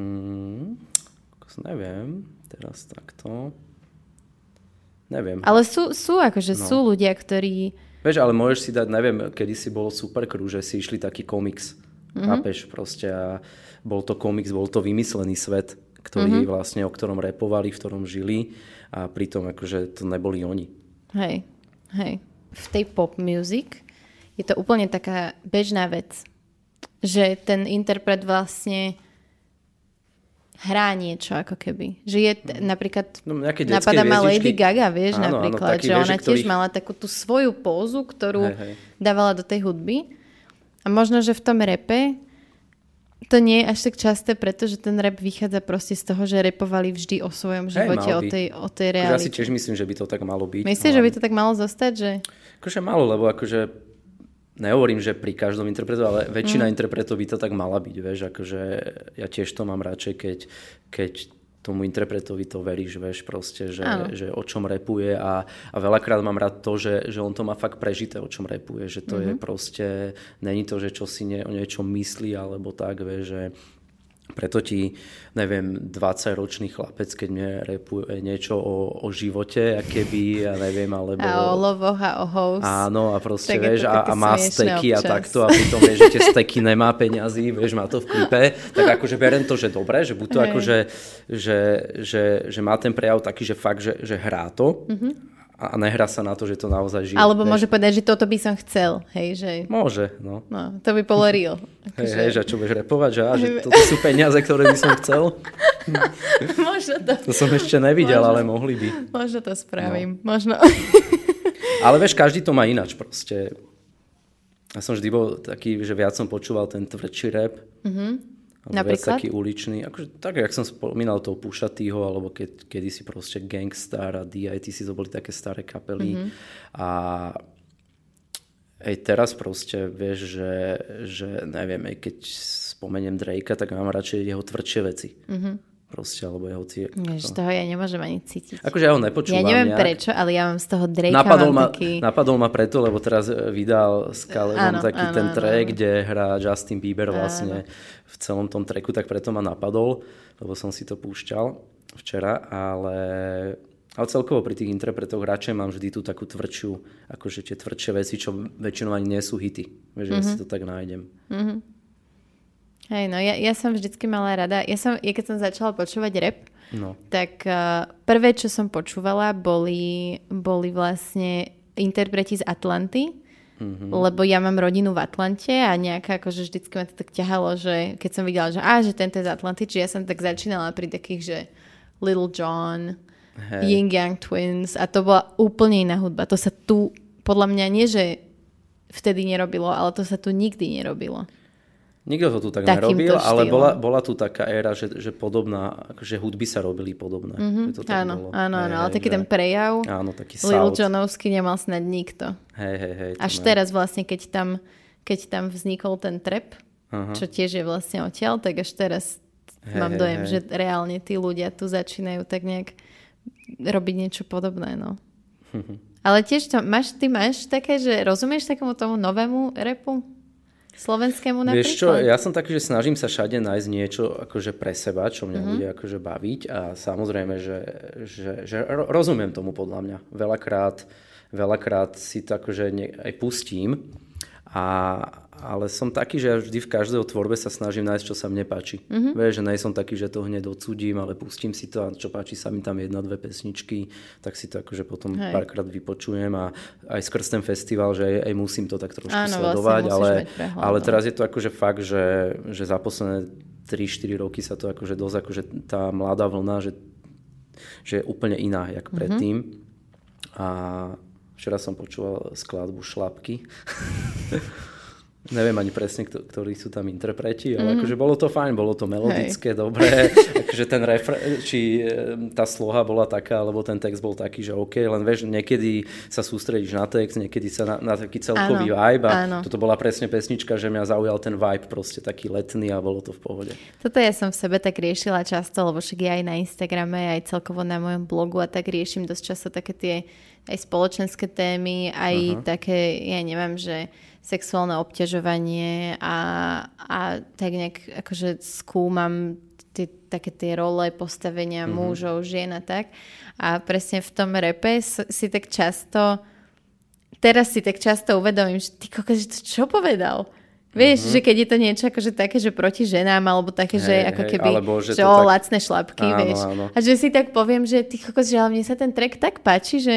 Hmm, neviem, teraz takto. Neviem. Ale sú, sú akože no. sú ľudia, ktorí... Vieš, ale môžeš si dať, neviem, kedysi bolo super crew, že si išli taký komiks. Chápeš mm-hmm. proste a bol to komiks, bol to vymyslený svet, ktorý mm-hmm. vlastne, o ktorom rapovali, v ktorom žili a pritom akože to neboli oni. Hej, hej. V tej pop music je to úplne taká bežná vec, že ten interpret vlastne hrá niečo ako keby. Že je t- napríklad no, napadá ma Lady Gaga, vieš, áno, napríklad, áno, že ona vieš, tiež ktorých... mala takú tú svoju pózu, ktorú hej, hej. dávala do tej hudby. A možno, že v tom repe to nie je až tak časté, pretože ten rap vychádza proste z toho, že repovali vždy o svojom živote, hey, o, tej, o tej realite. Ja si tiež myslím, že by to tak malo byť. Myslíš, no, že by to tak malo zostať? Že... Akože malo, lebo akože nehovorím, že pri každom interpretu, ale väčšina mm. interpretov by to tak mala byť. Vieš, akože ja tiež to mám radšej, keď, keď tomu interpretovi to veríš, vieš, proste, že, že o čom rapuje a, a veľakrát mám rád to, že, že on to má fakt prežité, o čom rapuje, že to mm-hmm. je proste, není to, že čo si nie, o niečom myslí, alebo tak, vieš, že preto ti, neviem, dvadsaťročný chlapec, keď mne rapuje niečo o, o živote, akéby, ja neviem, alebo... A o lovoch a o house. Áno, a proste, tak vieš, a, a má steky občas. A takto, a pritom, vieš, že tie steky nemá peňazí, vieš, má to v klipe, tak akože beriem to, že dobre, že buď to hey. akože, že, že, že má ten prejav taký, že fakt, že, že hrá to, mm-hmm. a nehrá sa na to, že to naozaj žije. Alebo môže povedať, že toto by som chcel. Hej, že... Môže, no. no. To by bolo real. Hej, že... hej, že čo budeš repovať, že, že toto sú peniaze, ktoré by som chcel. Možno to. To som ešte nevidel, Možno. ale mohli by. Možno to spravím. No. Možno. Ale vieš, každý to má ináč proste. Ja som vždy bol taký, že viac som počúval ten tvrdší rap. Mhm. Napríklad? Taký uličný, akože, tak jak som spomínal toho Pušatýho, alebo keď, kedysi proste Gangstar a dé í té to boli také staré kapely mm-hmm. a aj teraz proste vieš, že, že neviem, aj keď spomeniem Drakea, tak mám radšej jeho tvrdšie veci. Mm-hmm. Proste, alebo jeho tie... Z toho ja nemôžem ani cítiť. Akože ja ho nepočúvam. Ja neviem nejak. Prečo, ale ja mám z toho Drakea napadol mám ma, taký... Napadol ma preto, lebo teraz vydal s Kalevom taký áno, ten track, áno. kde hrá Justin Bieber vlastne áno. v celom tom tracku, tak preto ma napadol, lebo som si to púšťal včera, ale... Ale celkovo pri tých interpretoch radšej mám vždy tú takú tvrdšiu, akože tie tvrdšie veci, čo väčšinou ani nie sú hity. Vieš, mm-hmm. ja si to tak nájdem. Mhm. Hej, no ja, ja som vždycky mala rada, ja som, ja keď som začala počúvať rap, no. tak uh, prvé, čo som počúvala, boli, boli vlastne interpreti z Atlanty, mm-hmm. lebo ja mám rodinu v Atlante a nejaká, akože vždycky ma to tak ťahalo, že keď som videla, že á, že tento je z Atlanty, čiže ja som tak začínala pri takých, že Lil Jon, hey. Yin Yang Twins a to bola úplne iná hudba. To sa tu, podľa mňa nie, že vtedy nerobilo, ale to sa tu nikdy nerobilo. Nikto to tu tak nerobil, ale bola, bola tu taká éra, že, že podobná, že hudby sa robili podobné. Mm-hmm. Že to tak áno, bolo. áno, áno, ale taký že... ten prejav áno, taký Lil Jonovský nemal snad nikto. Hej, hej, hej. Až ne. Teraz vlastne, keď tam, keď tam vznikol ten trap, Aha. čo tiež je vlastne odtiaľ, tak až teraz hej, mám dojem, hej, hej. že reálne tí ľudia tu začínajú tak nejak robiť niečo podobné, no. Ale tiež to, máš, ty máš také, že rozumieš takému tomu novému rapu? Slovenskému napríklad? Vieš čo, ja som taký, že snažím sa všade nájsť niečo akože pre seba, čo mňa mm-hmm. bude akože baviť a samozrejme, že, že, že rozumiem tomu podľa mňa. Veľakrát, veľakrát si to akože ne, aj pustím, a, ale som taký, že ja vždy v každej tvorbe sa snažím nájsť, čo sa mne páči. Mm-hmm. Vieš, že nie som taký, že to hneď odsudím, ale pustím si to a čo páči sa mi tam jedna, dve pesničky, tak si to akože potom Hej. párkrát vypočujem a aj skrz ten festival, že aj, aj musím to tak trošku Áno, sledovať, ale, ale teraz je to akože fakt, že, že za posledné tri štyri roky sa to akože dosť, akože tá mladá vlna, že, že je úplne iná, jak mm-hmm. predtým. A včera som počúval skladbu Šlapky. Neviem ani presne, ktorí sú tam interpreti, ale mm. akože bolo to fajn, bolo to melodické, Hej. dobré, akože ten refre- či tá sloha bola taká, alebo ten text bol taký, že OK, len vieš, niekedy sa sústredíš na text, niekedy sa na, na taký celkový áno, vibe a áno. toto bola presne pesnička, že mňa zaujal ten vibe proste taký letný a bolo to v pohode. Toto ja som v sebe tak riešila často, lebo však ja aj na Instagrame, aj celkovo na mojom blogu a tak riešim dosť často také tie aj spoločenské témy, aj Aha. také, ja neviem, že sexuálne obťažovanie a, a tak nejak akože skúmam tie, také tie role, postavenia mm-hmm. mužov, žien a tak. A presne v tom repe si tak často, teraz si tak často uvedomím, že ty kokos, čo povedal? Vieš, mm-hmm. že keď je to niečo akože také, že proti ženám, alebo také, hey, že ako keby, hey, alebo, že, že o tak... lacné šlapky, áno, vieš. Áno. A že si tak poviem, že ty kokos, že ale mne sa ten track tak páči, že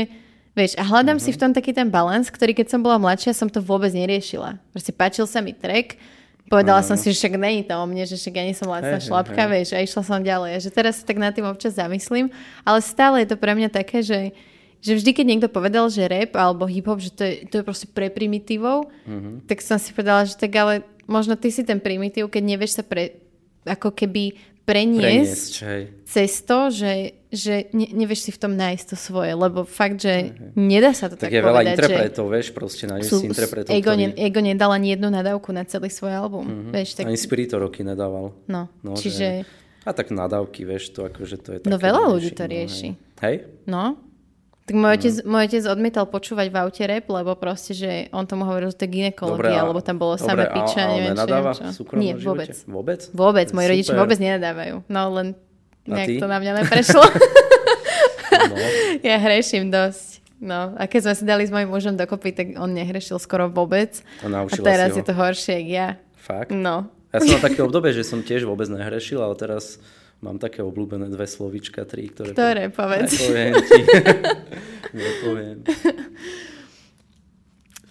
vieš, a hľadám mm-hmm. si v tom taký ten balans, ktorý keď som bola mladšia, som to vôbec neriešila. Proste páčil sa mi track, povedala mm. som si, že však není to o mne, že však ja nie som lacná hey, šlapka, hey. Vieš, a išla som ďalej. A že teraz sa tak nad tým občas zamyslím, ale stále je to pre mňa také, že, že vždy, keď niekto povedal, že rap alebo hip-hop, že to je, to je proste pre primitívov, mm-hmm. tak som si povedala, že tak ale možno ty si ten primitív, keď nevieš sa pre, ako keby preniesť, preniesť cez to, že že ne, nevieš si v tom nájsť to svoje, lebo fakt, že nedá sa to tak, tak je povedať. Tak veľa interpretov, vieš, proste nájdeš si interpretov. Ego, ktorý... ne, ego nedal ani jednu nadávku na celý svoj album. Mm-hmm. Vieš, tak... Ani Spirit to roky nedával. No, no čiže... Že... A tak nadávky, vieš, to akože to je také... No veľa ľudí to rieši. No, hej? No. Tak môj otec, mm. môj otec odmietal počúvať v aute rap, lebo proste, že on tomu hovoril, že to je gynekológia, alebo tam bolo dobre, samé piče, neviem čo. Dobre, ale on nenadáva v súkromnom živote? Nie, vôbec. Vôbec? Vôbec, moji rodiči vôbec nenadávajú. No len nejak to na mňa neprešlo. No. Ja hreším dosť. No. A keď sme si dali s mojím mužom dokopy, tak on nehrešil skoro vôbec. A, a teraz je to horšie, jak ja. Fakt? No. Ja som na také obdobie, že som tiež vôbec nehrešil, ale teraz mám také obľúbené dve slovíčka, tri, ktoré... Ktoré, po... povedz. Nepoviem ti. Nepoviem.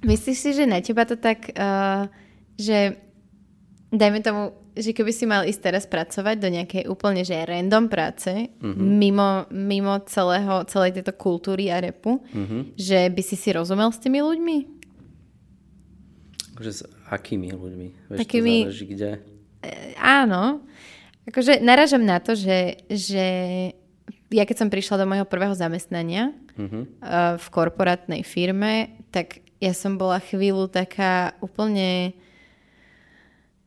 Myslíš si, že na teba to tak, uh, že dajme tomu, že keby si mal ísť teraz pracovať do nejakej úplne, že random práce, uh-huh. mimo, mimo celého, celej tejto kultúry a rapu, uh-huh. že by si si rozumel s tými ľuďmi? Akože s akými ľuďmi? Vieš, akými... to záleží kde? E, áno. Akože naražam na to, že, že ja keď som prišla do mojho prvého zamestnania uh-huh. v korporátnej firme, tak ja som bola chvíľu taká úplne...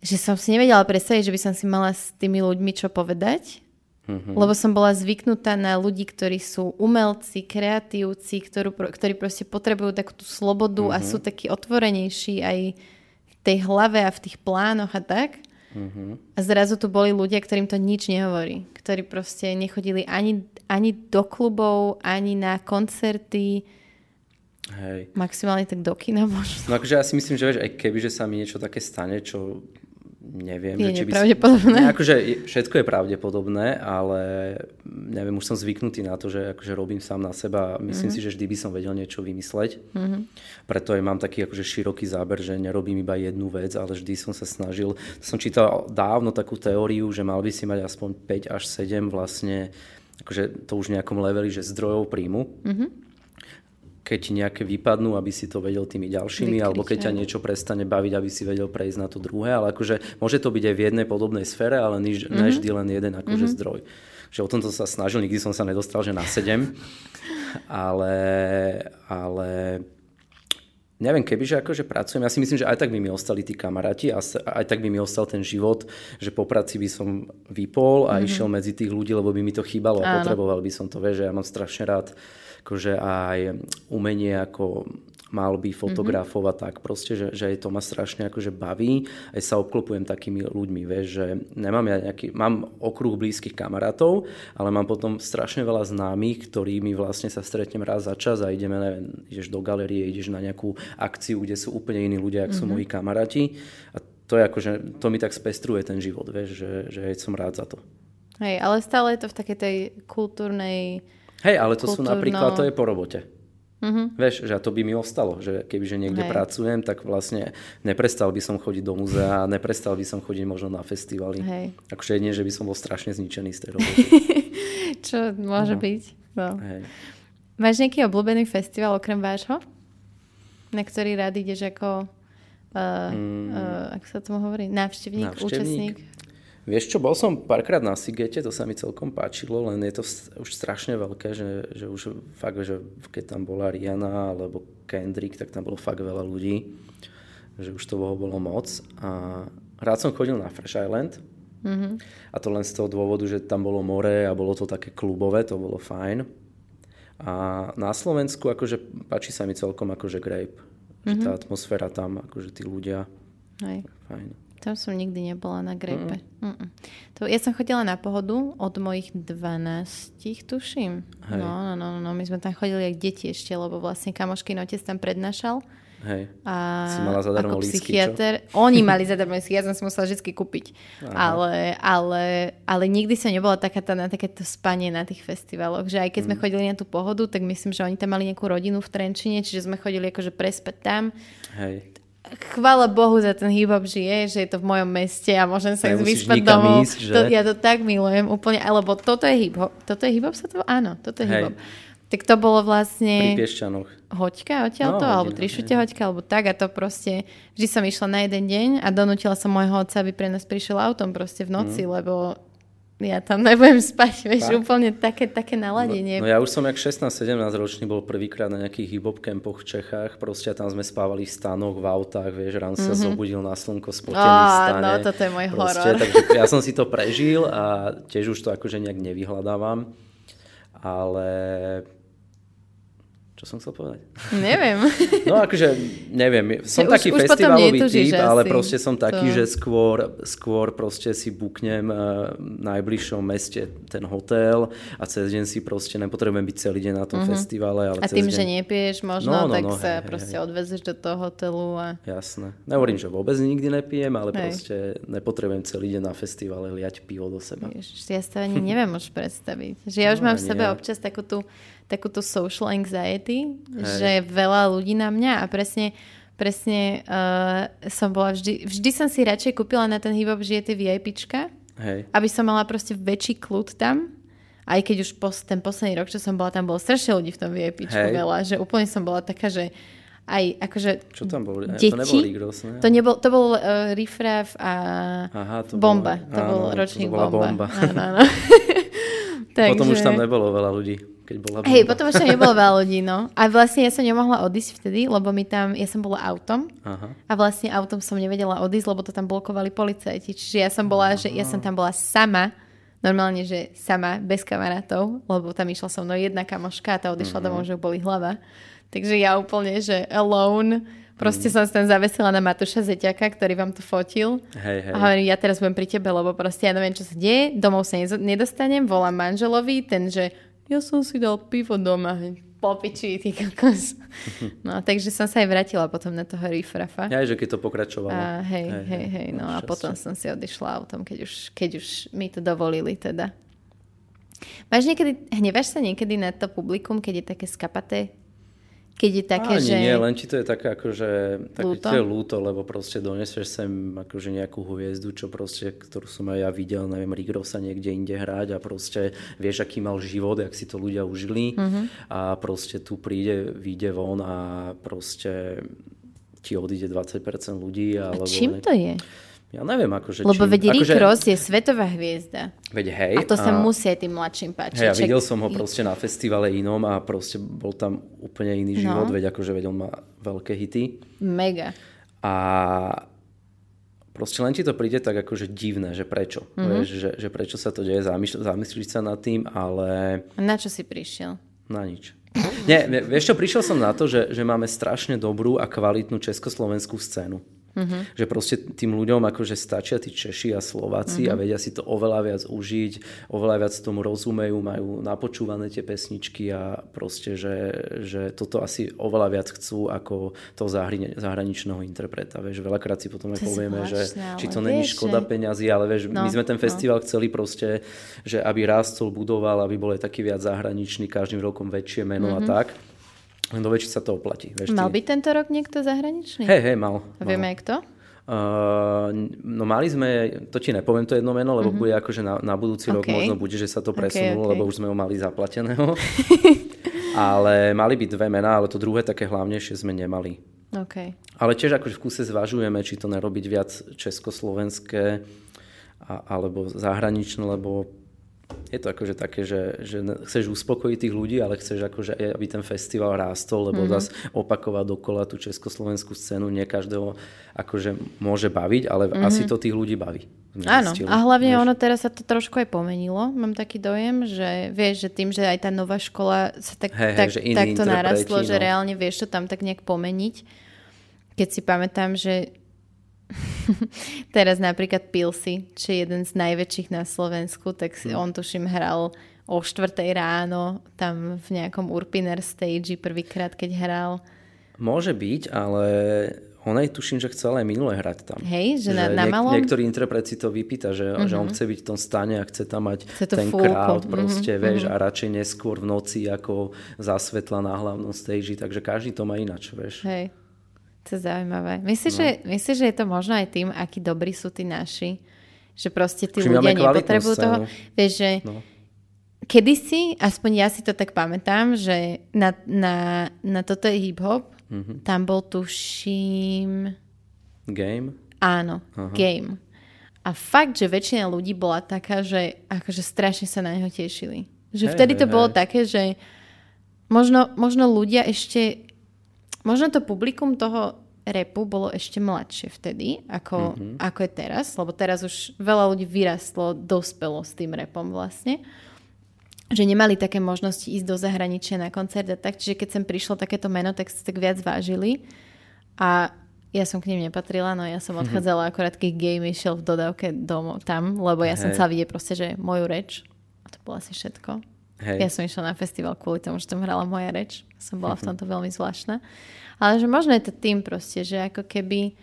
že som si nevedela predstaviť, že by som si mala s tými ľuďmi čo povedať, mm-hmm. lebo som bola zvyknutá na ľudí, ktorí sú umelci, kreatívci, ktorú, ktorí proste potrebujú takú tú slobodu mm-hmm. a sú takí otvorenejší aj v tej hlave a v tých plánoch a tak. Mm-hmm. A zrazu tu boli ľudia, ktorým to nič nehovorí, ktorí proste nechodili ani, ani do klubov, ani na koncerty, hej. maximálne tak do kina možno. No akože ja si myslím, že vieš, aj keby, že sa mi niečo také stane, čo neviem, je že či by som... Ne, akože všetko je pravdepodobné, ale neviem, už som zvyknutý na to, že akože robím sám na seba. Myslím mm-hmm. si, že vždy by som vedel niečo vymysleť. Mm-hmm. Preto aj mám taký akože široký záber, že nerobím iba jednu vec, ale vždy som sa snažil. Som čítal dávno takú teóriu, že mal by si mať aspoň päť až sedem vlastne, akože to už v nejakom leveli, že zdrojov príjmu. Mhm. Keď ti nejaké vypadnú, aby si to vedel tými ďalšími, Vykriča. Alebo keď ťa niečo prestane baviť, aby si vedel prejsť na to druhé. Ale akože môže to byť aj v jednej podobnej sfére, ale niž, mm-hmm. ne vždy len jeden akože mm-hmm. zdroj. Že o tomto sa snažil, nikdy som sa nedostal, že na sedem. Ale, ale Neviem, kebyže akože pracujem, ja si myslím, že aj tak by mi ostali tí kamaráti a aj tak by mi ostal ten život, že po práci by som vypol a mm-hmm. išiel medzi tých ľudí, lebo by mi to chýbalo a potreboval by som to, vieš, že ja mám strašne rád akože aj umenie ako malby, fotografov a tak proste, že, že aj to ma strašne akože baví, aj sa obklopujem takými ľuďmi, vieš, že nemám ja nejaký, mám okruh blízkych kamarátov, ale mám potom strašne veľa známych, ktorými vlastne sa stretnem raz za čas a ideme, neviem, ideš do galerie, ideš na nejakú akciu, kde sú úplne iní ľudia, ako mm-hmm. sú moji kamaráti a to je akože, to mi tak spestruje ten život, vieš, že, že aj som rád za to. Hej, ale stále je to v takej tej kultúrnej... Hej, ale to kultúrno... sú napríklad, to je po robote. Mm-hmm. Vieš, že to by mi ostalo, že kebyže niekde Hej. pracujem, tak vlastne neprestal by som chodiť do múzea, neprestal by som chodiť možno na festivaly. Hej. Akože jedine, že by som bol strašne zničený z tej roboty. Čo môže no. byť. No. Máš nejaký obľúbený festival okrem vášho? Na ktorý rád ideš ako uh, mm. uh, ako sa tomu hovorí? Návštevník, účastník? Vieš čo, bol som párkrát na Sigete, to sa mi celkom páčilo, len je to už strašne veľké, že, že už fakt, že keď tam bola Rihanna alebo Kendrick, tak tam bolo fakt veľa ľudí, že už toho bolo moc. A rád som chodil na Fresh Island mm-hmm. a to len z toho dôvodu, že tam bolo more a bolo to také klubové, to bolo fajn. A na Slovensku akože páči sa mi celkom akože Grape, mm-hmm. že tá atmosféra tam, akože tí ľudia, Hej. fajn. Tam som nikdy nebola na Grape. Mm. To, ja som chodila na Pohodu od mojich dvanástich, tuším. Hej. No, no, no, no, my sme tam chodili jak deti ešte, lebo vlastne kamošký otec tam prednášal. Hej. A si mala zadarmo lístky, psychiatr, čo? Oni mali zadarmo lístky, ja som si musela vždy kúpiť. Ale, ale, ale nikdy som nebola taká tá, na takéto spanie na tých festivaloch, že aj keď mm. sme chodili na tú Pohodu, tak myslím, že oni tam mali nejakú rodinu v Trenčine, čiže sme chodili akože prespať tam. Hej. Chvála Bohu za ten hip-hop žije, že je to v mojom meste a môžem sa vyspať domov. Ísť, to, ja to tak milujem úplne, lebo toto je hip-hop. Toto je hip-hop sa to? Áno, toto je Hej. hip-hop. Tak to bolo vlastne... Pri Piešťanoch. Hoďka odtiaľto, no, alebo tri šute hoďka, alebo tak a to proste... Vždy som išla na jeden deň a donútila som môjho otca, aby pre nás prišiel autom proste v noci, mm. lebo... Ja tam nebudem spať, vieš, tak. Úplne také, také naladenie. No, no ja už som jak šestnásť sedemnásť ročný bol prvýkrát na nejakých hip-hop campoch v Čechách, proste tam sme spávali v stanoch, v autách, vieš, ráno mm-hmm. sa zobudil na slnko spotený oh, v stane. No, toto je môj proste, horor. Takže ja som si to prežil a tiež už to akože nejak nevyhľadávam, ale... Čo som chcel povedať? Neviem. No akože, neviem. Som už, taký už festivalový typ, ale asi. Proste som taký, to... že skôr, skôr proste si buknem v najbližšom meste ten hotel a cez deň si proste nepotrebujem byť celý deň na tom uh-huh. festivale. Ale a tým, deň... že nepiješ možno, no, no, tak no, sa hej, proste hej. odvezeš do toho hotelu. A... Jasné. Nehovorím, že vôbec nikdy nepijem, ale hej. proste nepotrebujem celý deň na festivale liať pivo do seba. Ježiš, ja sa ani neviem už predstaviť. Že ja už no, mám v sebe nie. občas takú tú takúto social anxiety, Hej. že veľa ľudí na mňa a presne, presne uh, som bola vždy, vždy som si radšej kúpila na ten hip-hop žije tie VIPčka, Hej. aby som mala proste väčší kľud tam, aj keď už pos, ten posledný rok, čo som bola, tam bolo strašne ľudí v tom VIPčku Hej. veľa, že úplne som bola taká, že aj akože čo tam bolo? Deti, to nebol Rick Ross, ne? To nebol, to bol uh, Riffraff a Aha, to bomba, bolo, to áno, bol ročník to bomba. bomba. Áno, áno. Takže... Potom už tam nebolo veľa ľudí. Keď bola Hej, potom už tam nebolo veľa ľudí, no. A vlastne ja som nemohla odísť vtedy, lebo mi tam, ja som bola autom Aha. a vlastne autom som nevedela odísť, lebo to tam blokovali policajti. Čiže ja som bola, Aha. že ja som tam bola sama, normálne, že sama, bez kamarátov, lebo tam išla so mnou jedna kamoška a tá odišla mm-hmm. domov, že boli hlava. Takže ja úplne, že alone, proste mm-hmm. som sa tam zavesila na Matúša Zeťaka, ktorý vám to fotil. Hej, hej. A hovorím, ja teraz budem pri tebe, lebo proste ja neviem, čo sa deje, domov sa nedostanem, volám manželovi, ten, že ja som si dal pivo doma, po piči, ty kokos. No, takže som sa aj vrátila potom na toho Riffraffa. Aj, že keď to pokračovalo. A hej, hej, hej, hej no a šťastie. Potom som si odišla autom, keď už, keď už mi to dovolili teda. Máš niekedy, hneváš sa niekedy na to publikum, keď je také skapaté? Keď je také, Ani, že... nie, len či to je také akože... Také lúto? Také lúto, lebo proste donesieš sem akože nejakú hviezdu, čo proste, ktorú som aj ja videl, neviem, Rick Rossa niekde inde hrať a proste vieš, aký mal život, jak si to ľudia užili mm-hmm. a proste tu príde, vyjde von a proste ti odíde dvadsať percent ľudí. Alebo a čím ne... to je? Ja neviem, akože... Lebo veď Rick Ross je svetová hviezda. Veď hej. A to sa a... musí aj tým mladším páčiť. Hej, ja videl som ho proste na festivale inom a proste bol tam úplne iný život. No. Veď akože veď on má veľké hity. Mega. A proste len ti to príde tak akože divné, že prečo. Mm-hmm. Vieš, že, že prečo sa to deje, zamýšľ, zamyslíš sa nad tým, ale... Na čo si prišiel? Na nič. Nie, vieš čo, prišiel som na to, že, že máme strašne dobrú a kvalitnú československú scénu. Mm-hmm. Že proste tým ľuďom akože stačia tí Češi a Slováci mm-hmm. a vedia si to oveľa viac užiť, oveľa viac tomu rozumejú, majú napočúvané tie pesničky a proste, že, že toto asi oveľa viac chcú ako toho zahraničného interpreta. Vieš, veľakrát si potom aj povieme, že či to není škoda peňazí, ale vieš, no, my sme ten festival no. chceli proste, že aby rástol, budoval, aby bol aj taký viac zahraničný, každým rokom väčšie meno mm-hmm. a tak. Do väčšie sa to oplatí. Vieš, mal by tento rok niekto zahraničný? Hej, hej, mal. mal. Vieme aj kto? Uh, no mali sme, to ti nepoviem to jedno meno, lebo uh-huh. bude akože na, na budúci okay. rok možno bude, že sa to presunulo, okay, okay. lebo už sme ho mali zaplateného. Ale mali by dve mená, ale to druhé také hlavnejšie sme nemali. Okay. Ale tiež akože v kuse zvažujeme, či to nerobiť viac československé a, alebo zahraničné, lebo je to akože také, že, že chceš uspokojiť tých ľudí, ale chceš akože, aby ten festival rástol, lebo mm-hmm. zase opakovať dokola tú československú scénu nie každého akože môže baviť, ale mm-hmm. asi to tých ľudí baví. Áno, a hlavne Môž... ono teraz sa to trošku aj pomenilo, mám taký dojem, že vieš, že tým, že aj tá nová škola sa tak, hey, tak, že takto narastlo, no. že reálne vieš to tam tak nejak pomeniť. Keď si pamätám, že teraz napríklad Pilsi, čo je jeden z najväčších na Slovensku, tak si, on tuším hral o štvrtej ráno tam v nejakom Urpiner stage prvýkrát, keď hral. Môže byť, ale on aj tuším, že chcel aj minule hrať tam. Hej, že, že na, na niek- malom? Niektorý interpret si to vypýta, že, uh-huh. že on chce byť v tom stane a chce tam mať chce ten fúlko. Crowd proste, uh-huh. vieš, a radšej neskôr v noci ako zasvetla na hlavnom stage, takže každý to má inač, vieš. Hej. To je zaujímavé. Myslíš, no. že, myslí, že je to možno aj tým, akí dobrí sú tí naši? Že proste tí ľudia nepotrebujú toho? Vieš, že no. kedysi, aspoň ja si to tak pamätám, že na, na, na toto je hip-hop, mm-hmm. tam bol tuším... Game? Áno, aha. Game. A fakt, že väčšina ľudí bola taká, že akože strašne sa na neho tešili. Že hey, vtedy to hey, bolo hey. také, že možno, možno ľudia ešte... Možno to publikum toho rapu bolo ešte mladšie vtedy, ako, mm-hmm. ako je teraz, lebo teraz už veľa ľudí vyrastlo, dospelo s tým rapom vlastne, že nemali také možnosti ísť do zahraničia na koncert a tak, čiže keď sem prišlo takéto meno, tak sa tak viac vážili a ja som k nim nepatrila, no ja som odchádzala mm-hmm. akorát, keď Game išiel v dodávke domov tam, lebo ja hey. som chcela vidieť proste, že moju reč, a to bolo asi všetko. Hej. Ja som išla na festival kvôli tomu, že tam hrala moja reč. Som bola v tomto veľmi zvláštna. Ale že možno je to tým proste, že ako keby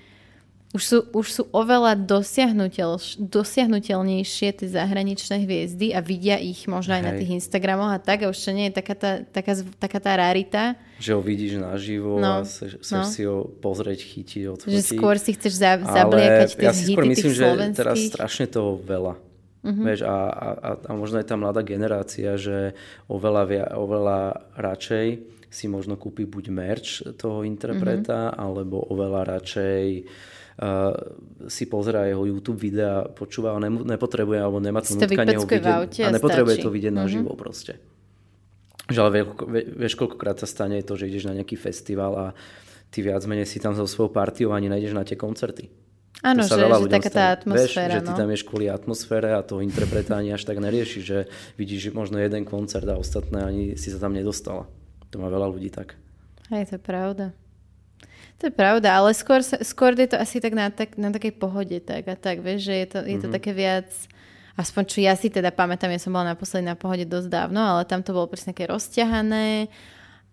už sú, už sú oveľa dosiahnuteľ, dosiahnuteľnejšie tie zahraničné hviezdy a vidia ich možno aj hej. na tých Instagramoch a tak. A už to nie je taká tá, taká, taká tá rarita. Že ho vidíš naživo no, a chceš no. si ho pozrieť, chytiť, odfotiť. Že skôr si chceš za, zabliekať tie hity tých slovenských. Ale ja si skôr myslím, že teraz strašne toho veľa. Mm-hmm. Vieš, a, a, a možno je tá mladá generácia, že oveľa, oveľa radšej si možno kúpi buď merch toho interpreta, mm-hmm. alebo oveľa radšej uh, si pozerá jeho YouTube videa, počúva a ne, nepotrebuje, alebo nemá to nutkanie ho vidieť. A nepotrebuje stačí. to vidieť mm-hmm. naživo proste. Že ale vieš, koľkokrát sa stane to, že ideš na nejaký festival a ty viac menej si tam so svojou partiou ani nejdeš na tie koncerty. Áno, že, že taká tá atmosféra. Vieš, no. že ty tam ješ kvôli atmosfére a toho interpreta ani až tak nerieši, že vidíš možno jeden koncert a ostatné ani si sa tam nedostala. To má veľa ľudí tak. Hej, to je pravda. To je pravda, ale skôr, skôr je to asi tak na, tak, na takej pohode. Tak a tak, vieš, že je to, je to mm-hmm. také viac... Aspoň čo ja si teda pamätám, ja som bola naposledy na Pohode dosť dávno, ale tam to bolo presne také rozťahané.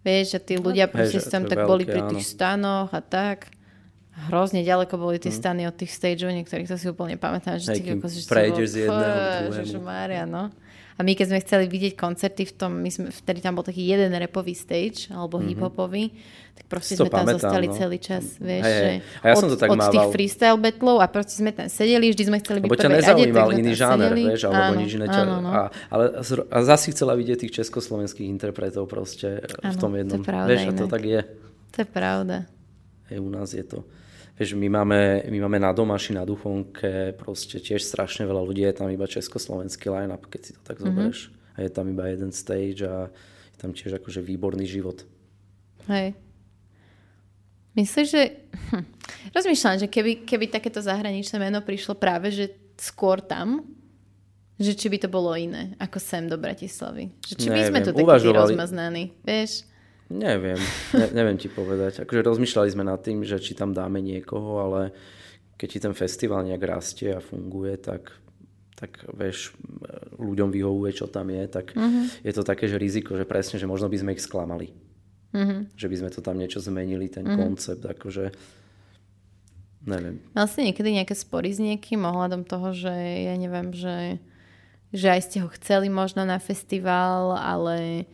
Vieš, že tí ľudia no, proste tam tak veľké, boli pri áno. tých stanoch a tak... Hrozne ďaleko boli tie stany od tých stageov, niektorých to si úplne pamätám, že tých ako prejdeš z jedného k druhému. Mária, no. A my keď sme chceli vidieť koncerty v tom, my sme, vtedy tam bol taký jeden rapový stage, alebo mm-hmm. hip-hopový, tak proste to sme pamätám, tam zostali no. celý čas, vieš, hej, hej. A ja od, som to tak od mával. Tých freestyle battlov a proste sme tam sedeli, vždy sme chceli byť prvej rade, tak sme iný žáner, vieš, alebo áno, nič iné. Áno, no. a, ale a zase chcela vidieť tých československých interpretov proste áno, v tom jednom. To je pravda, vieš, a to tak je. To je pravda. U nás je to. Vieš, my máme, my máme na Domaši, na Duchonke proste tiež strašne veľa ľudí. Je tam iba československý line-up, keď si to tak zoberieš. Mm-hmm. A je tam iba jeden stage a je tam tiež akože výborný život. Hej. Myslíš, že... Hm. Rozmýšľam, že keby, keby takéto zahraničné meno prišlo práve, že skôr tam, že či by to bolo iné, ako sem do Bratislavy. Že či by sme tu takí rozmaznaní, vieš... Neviem, ne, neviem ti povedať. Akože rozmýšľali sme nad tým, že či tam dáme niekoho, ale keď ti ten festival nejak rastie a funguje, tak, tak vieš, ľuďom vyhovuje, čo tam je, tak uh-huh. je to také, že riziko, že presne, že možno by sme ich sklamali. Uh-huh. Že by sme to tam niečo zmenili, ten uh-huh. koncept, akože neviem. Mal si niekedy nejaké spory s niekým ohľadom toho, že ja neviem, že, že aj ste ho chceli možno na festival, ale...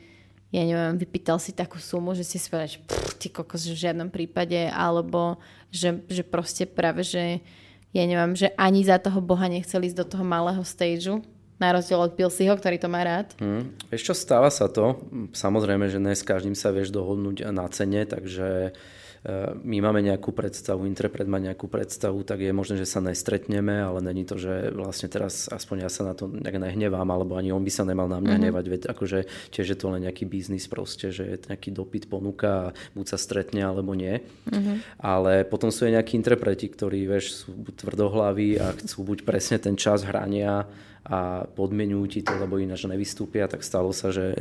ja neviem, vypýtal si takú sumu, že si spíš, ty kokos, že v žiadnom prípade, alebo že, že proste práve, že ja neviem, že ani za toho boha nechcel ísť do toho malého stageu, na rozdiel od Pilsiho, ktorý to má rád. Hmm. Vieš čo, stáva sa to. Samozrejme, že ne s každým sa vieš dohodnúť na cene, takže my máme nejakú predstavu, interpret má nejakú predstavu, tak je možné, že sa nestretneme, ale není to, že vlastne teraz aspoň ja sa na to nejak nehnevám, alebo ani on by sa nemal na mňa mm-hmm. hnevať, veď akože tiež je to len nejaký biznis proste, že je nejaký dopyt, ponuka, buď sa stretne, alebo nie. Mm-hmm. Ale potom sú aj nejakí interpreti, ktorí, vieš, sú buď tvrdohlaví a chcú buď presne ten čas hrania a podmenujú ti to, lebo ináč nevystúpia, tak stalo sa, že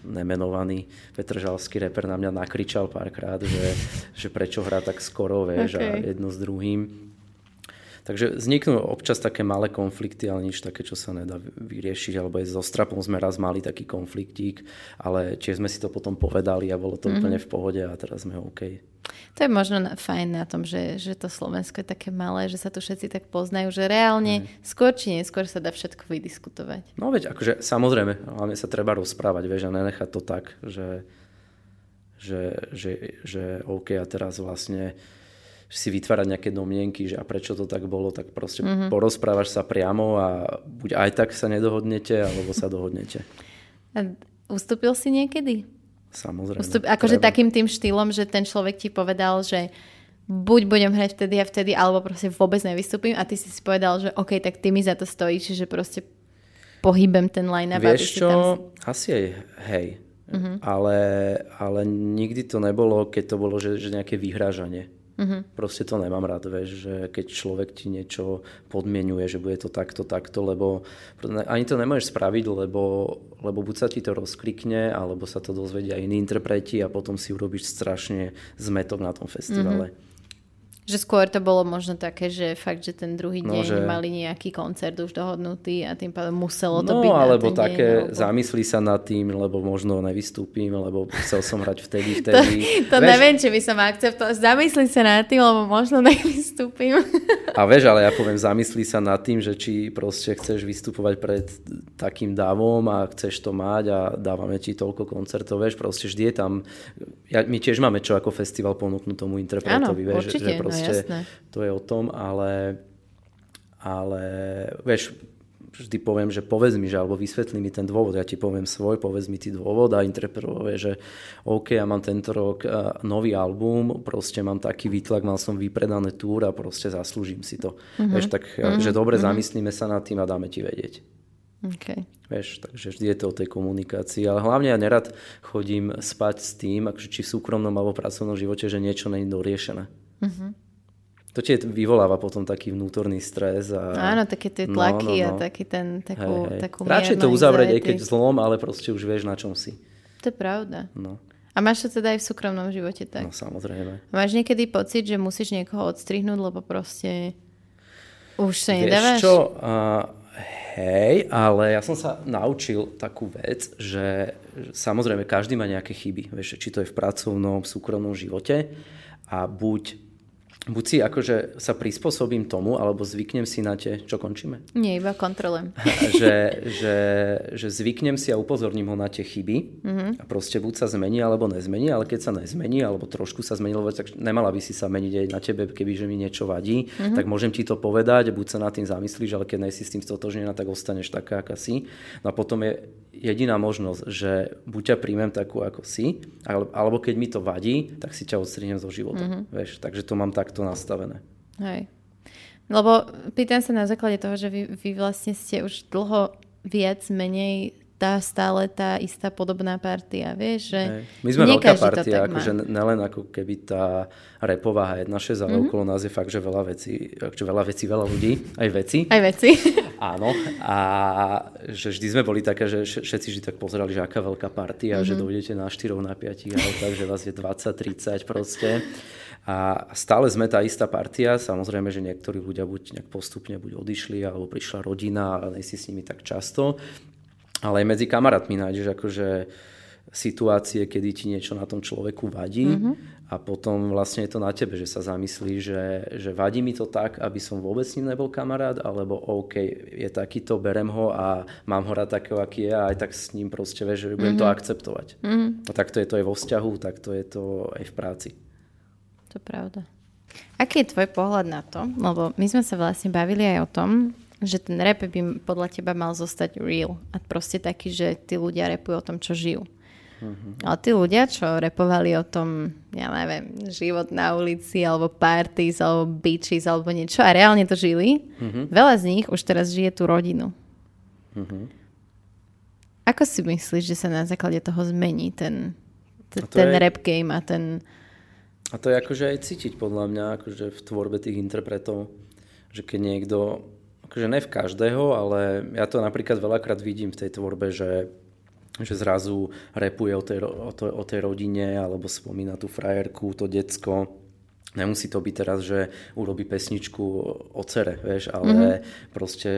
nemenovaný petržalský reper na mňa nakričal párkrát, že, že prečo hrá tak skoro, vieš, okay. a jedno s druhým. Takže vzniknú občas také malé konflikty, ale nič také, čo sa nedá vyriešiť, alebo aj so Strapom sme raz mali taký konfliktík, ale tiež sme si to potom povedali a bolo to mm-hmm. úplne v pohode a teraz sme OK. To je možno na, fajn na tom, že, že to Slovensko je také malé, že sa tu všetci tak poznajú, že reálne mm. skôr či neskôr sa dá všetko vydiskutovať. No veď akože samozrejme, hlavne sa treba rozprávať, vieš, a nenechať to tak, že, že, že, že OK a teraz vlastne si vytvárať nejaké domnienky, že a prečo to tak bolo, tak proste mm-hmm. porozprávaš sa priamo a buď aj tak sa nedohodnete, alebo sa dohodnete. A ustúpil si niekedy? Samozrejme. Ustup, akože treba. Takým tým štýlom, že ten človek ti povedal, že buď budem hrať vtedy a vtedy, alebo proste vôbec nevystúpim a ty si si povedal, že OK, tak ty mi za to stojíš, že proste pohybem ten line-up. Vieš čo, tam... asi aj hej. Mm-hmm. Ale, ale nikdy to nebolo, keď to bolo, že, že nejaké vyhrážanie. Mm-hmm. Proste to nemám rád, vieš, že keď človek ti niečo podmienuje, že bude to takto, takto, lebo ani to nemôžeš spraviť, lebo, lebo buď sa ti to rozklikne, alebo sa to dozvedia iní interpreti a potom si urobíš strašne zmetok na tom festivale. Mm-hmm. Že skôr to bolo možno také, že fakt, že ten druhý deň no, že... mali nejaký koncert už dohodnutý a tým pádom muselo to no, byť na ten deň. No, alebo také zamyslí sa nad tým, lebo možno nevystúpim, lebo chcel som hrať vtedy, vtedy. To, to vieš... neviem, či by som akceptoval. Zamyslí sa nad tým, lebo možno nevystúpim. A vieš, ale ja poviem, zamyslí sa nad tým, že či proste chceš vystupovať pred takým davom a chceš to mať a dávame ti toľko koncertov, vieš, proste vždy je tam. Ja, my tiež máme čo ako festival ponúknuť tomu interpretovi, áno, vieš, že proste Jasné. to je o tom, ale, ale vieš, vždy poviem, že povedz mi, že alebo vysvetli mi ten dôvod, ja ti poviem svoj, povedz mi ti dôvod a interpretuje, že OK, ja mám tento rok nový album, proste mám taký výtlak, mal som vypredané túr a proste zaslúžim si to. Mm-hmm. Vieš, tak, mm-hmm. že dobre, mm-hmm. zamyslíme sa nad tým a dáme ti vedieť. Okay. Vieš, takže vždy je to o tej komunikácii, ale hlavne ja nerad chodím spať s tým, akože či v súkromnom alebo pracovnom živote, že niečo nie je doriešené. Uh-huh. To ti vyvoláva potom taký vnútorný stres a... Áno, také tie tlaky no, no, no. a taký ten, takú, hej, hej. takú miernu... Radšej to uzavrieť, aj keď zlom, ale proste už vieš, na čom si. To je pravda. No. A máš to teda aj v súkromnom živote tak? No samozrejme. A máš niekedy pocit, že musíš niekoho odstrihnúť, lebo proste už sa nedávaš? Vieš čo... A... Hej, ale ja som sa naučil takú vec, že samozrejme každý má nejaké chyby, vieš, či to je v pracovnom, v súkromnom živote a buď, buď si akože sa prispôsobím tomu, alebo zvyknem si na tie, čo končíme? Nie, iba kontrolujem. že, že, že zvyknem si a upozorním ho na tie chyby mm-hmm. a proste buď sa zmení, alebo nezmení, ale keď sa nezmení, alebo trošku sa zmenilo, tak nemala by si sa meniť aj na tebe, kebyže mi niečo vadí, mm-hmm. tak môžem ti to povedať, buď sa nad tým zamyslíš, ale keď nejsi s tým stotožnená, tak ostaneš taká, aká si. No a potom je jediná možnosť, že buď ťa príjmem takú, ako si, alebo keď mi to vadí, tak si ťa odstrihnem zo života. Mm-hmm. Vieš, takže to mám tak takto nastavené. Hej. Lebo pýtam sa na základe toho, že vy, vy vlastne ste už dlho viac menej tá stále tá istá podobná partia, vieš, že my sme veľká partia, akože nelen ako keby tá repová há jedna šesť, ale mm-hmm. okolo nás je fakt, že veľa vecí, že veľa vecí, veľa ľudí, aj veci. Aj veci. Áno, a že vždy sme boli také, že všetci vždy tak pozerali, že aká veľká partia, mm-hmm. že dojdete na štyroch, na piatich, ale tak, že vás je dvadsať, tridsať proste. A stále sme tá istá partia, samozrejme, že niektorí ľudia buď nejak postupne buď odišli, alebo prišla rodina, ale nejsi s nimi tak často. Ale aj medzi kamarátmi nájdeš akože situácie, kedy ti niečo na tom človeku vadí mm-hmm. a potom vlastne je to na tebe, že sa zamyslíš, že, že vadí mi to tak, aby som vôbec s ním nebol kamarát, alebo OK, je takýto, berem ho a mám ho rád takého, aký je a aj tak s ním proste vieš, že budem mm-hmm. to akceptovať. Mm-hmm. A takto je to aj vo vzťahu, takto je to aj v práci. To je pravda. Aký je tvoj pohľad na to? Lebo my sme sa vlastne bavili aj o tom, že ten rap by podľa teba mal zostať real a proste taký, že tí ľudia rapujú o tom, čo žijú. Uh-huh. Ale tí ľudia, čo rapovali o tom, ja neviem, život na ulici alebo parties, alebo bitches, alebo niečo a reálne to žili, uh-huh. veľa z nich už teraz žije tú rodinu. Uh-huh. Ako si myslíš, že sa na základe toho zmení ten, t- to ten je... rap game a ten... A to je akože aj cítiť podľa mňa akože v tvorbe tých interpretov, že keď niekto... Akože ne v každého, ale ja to napríklad veľakrát vidím v tej tvorbe, že, že zrazu rapuje o tej, o, to, o tej rodine alebo spomína tú frajerku, to decko. Nemusí to byť teraz, že urobí pesničku o cere, vieš, ale mm-hmm. proste...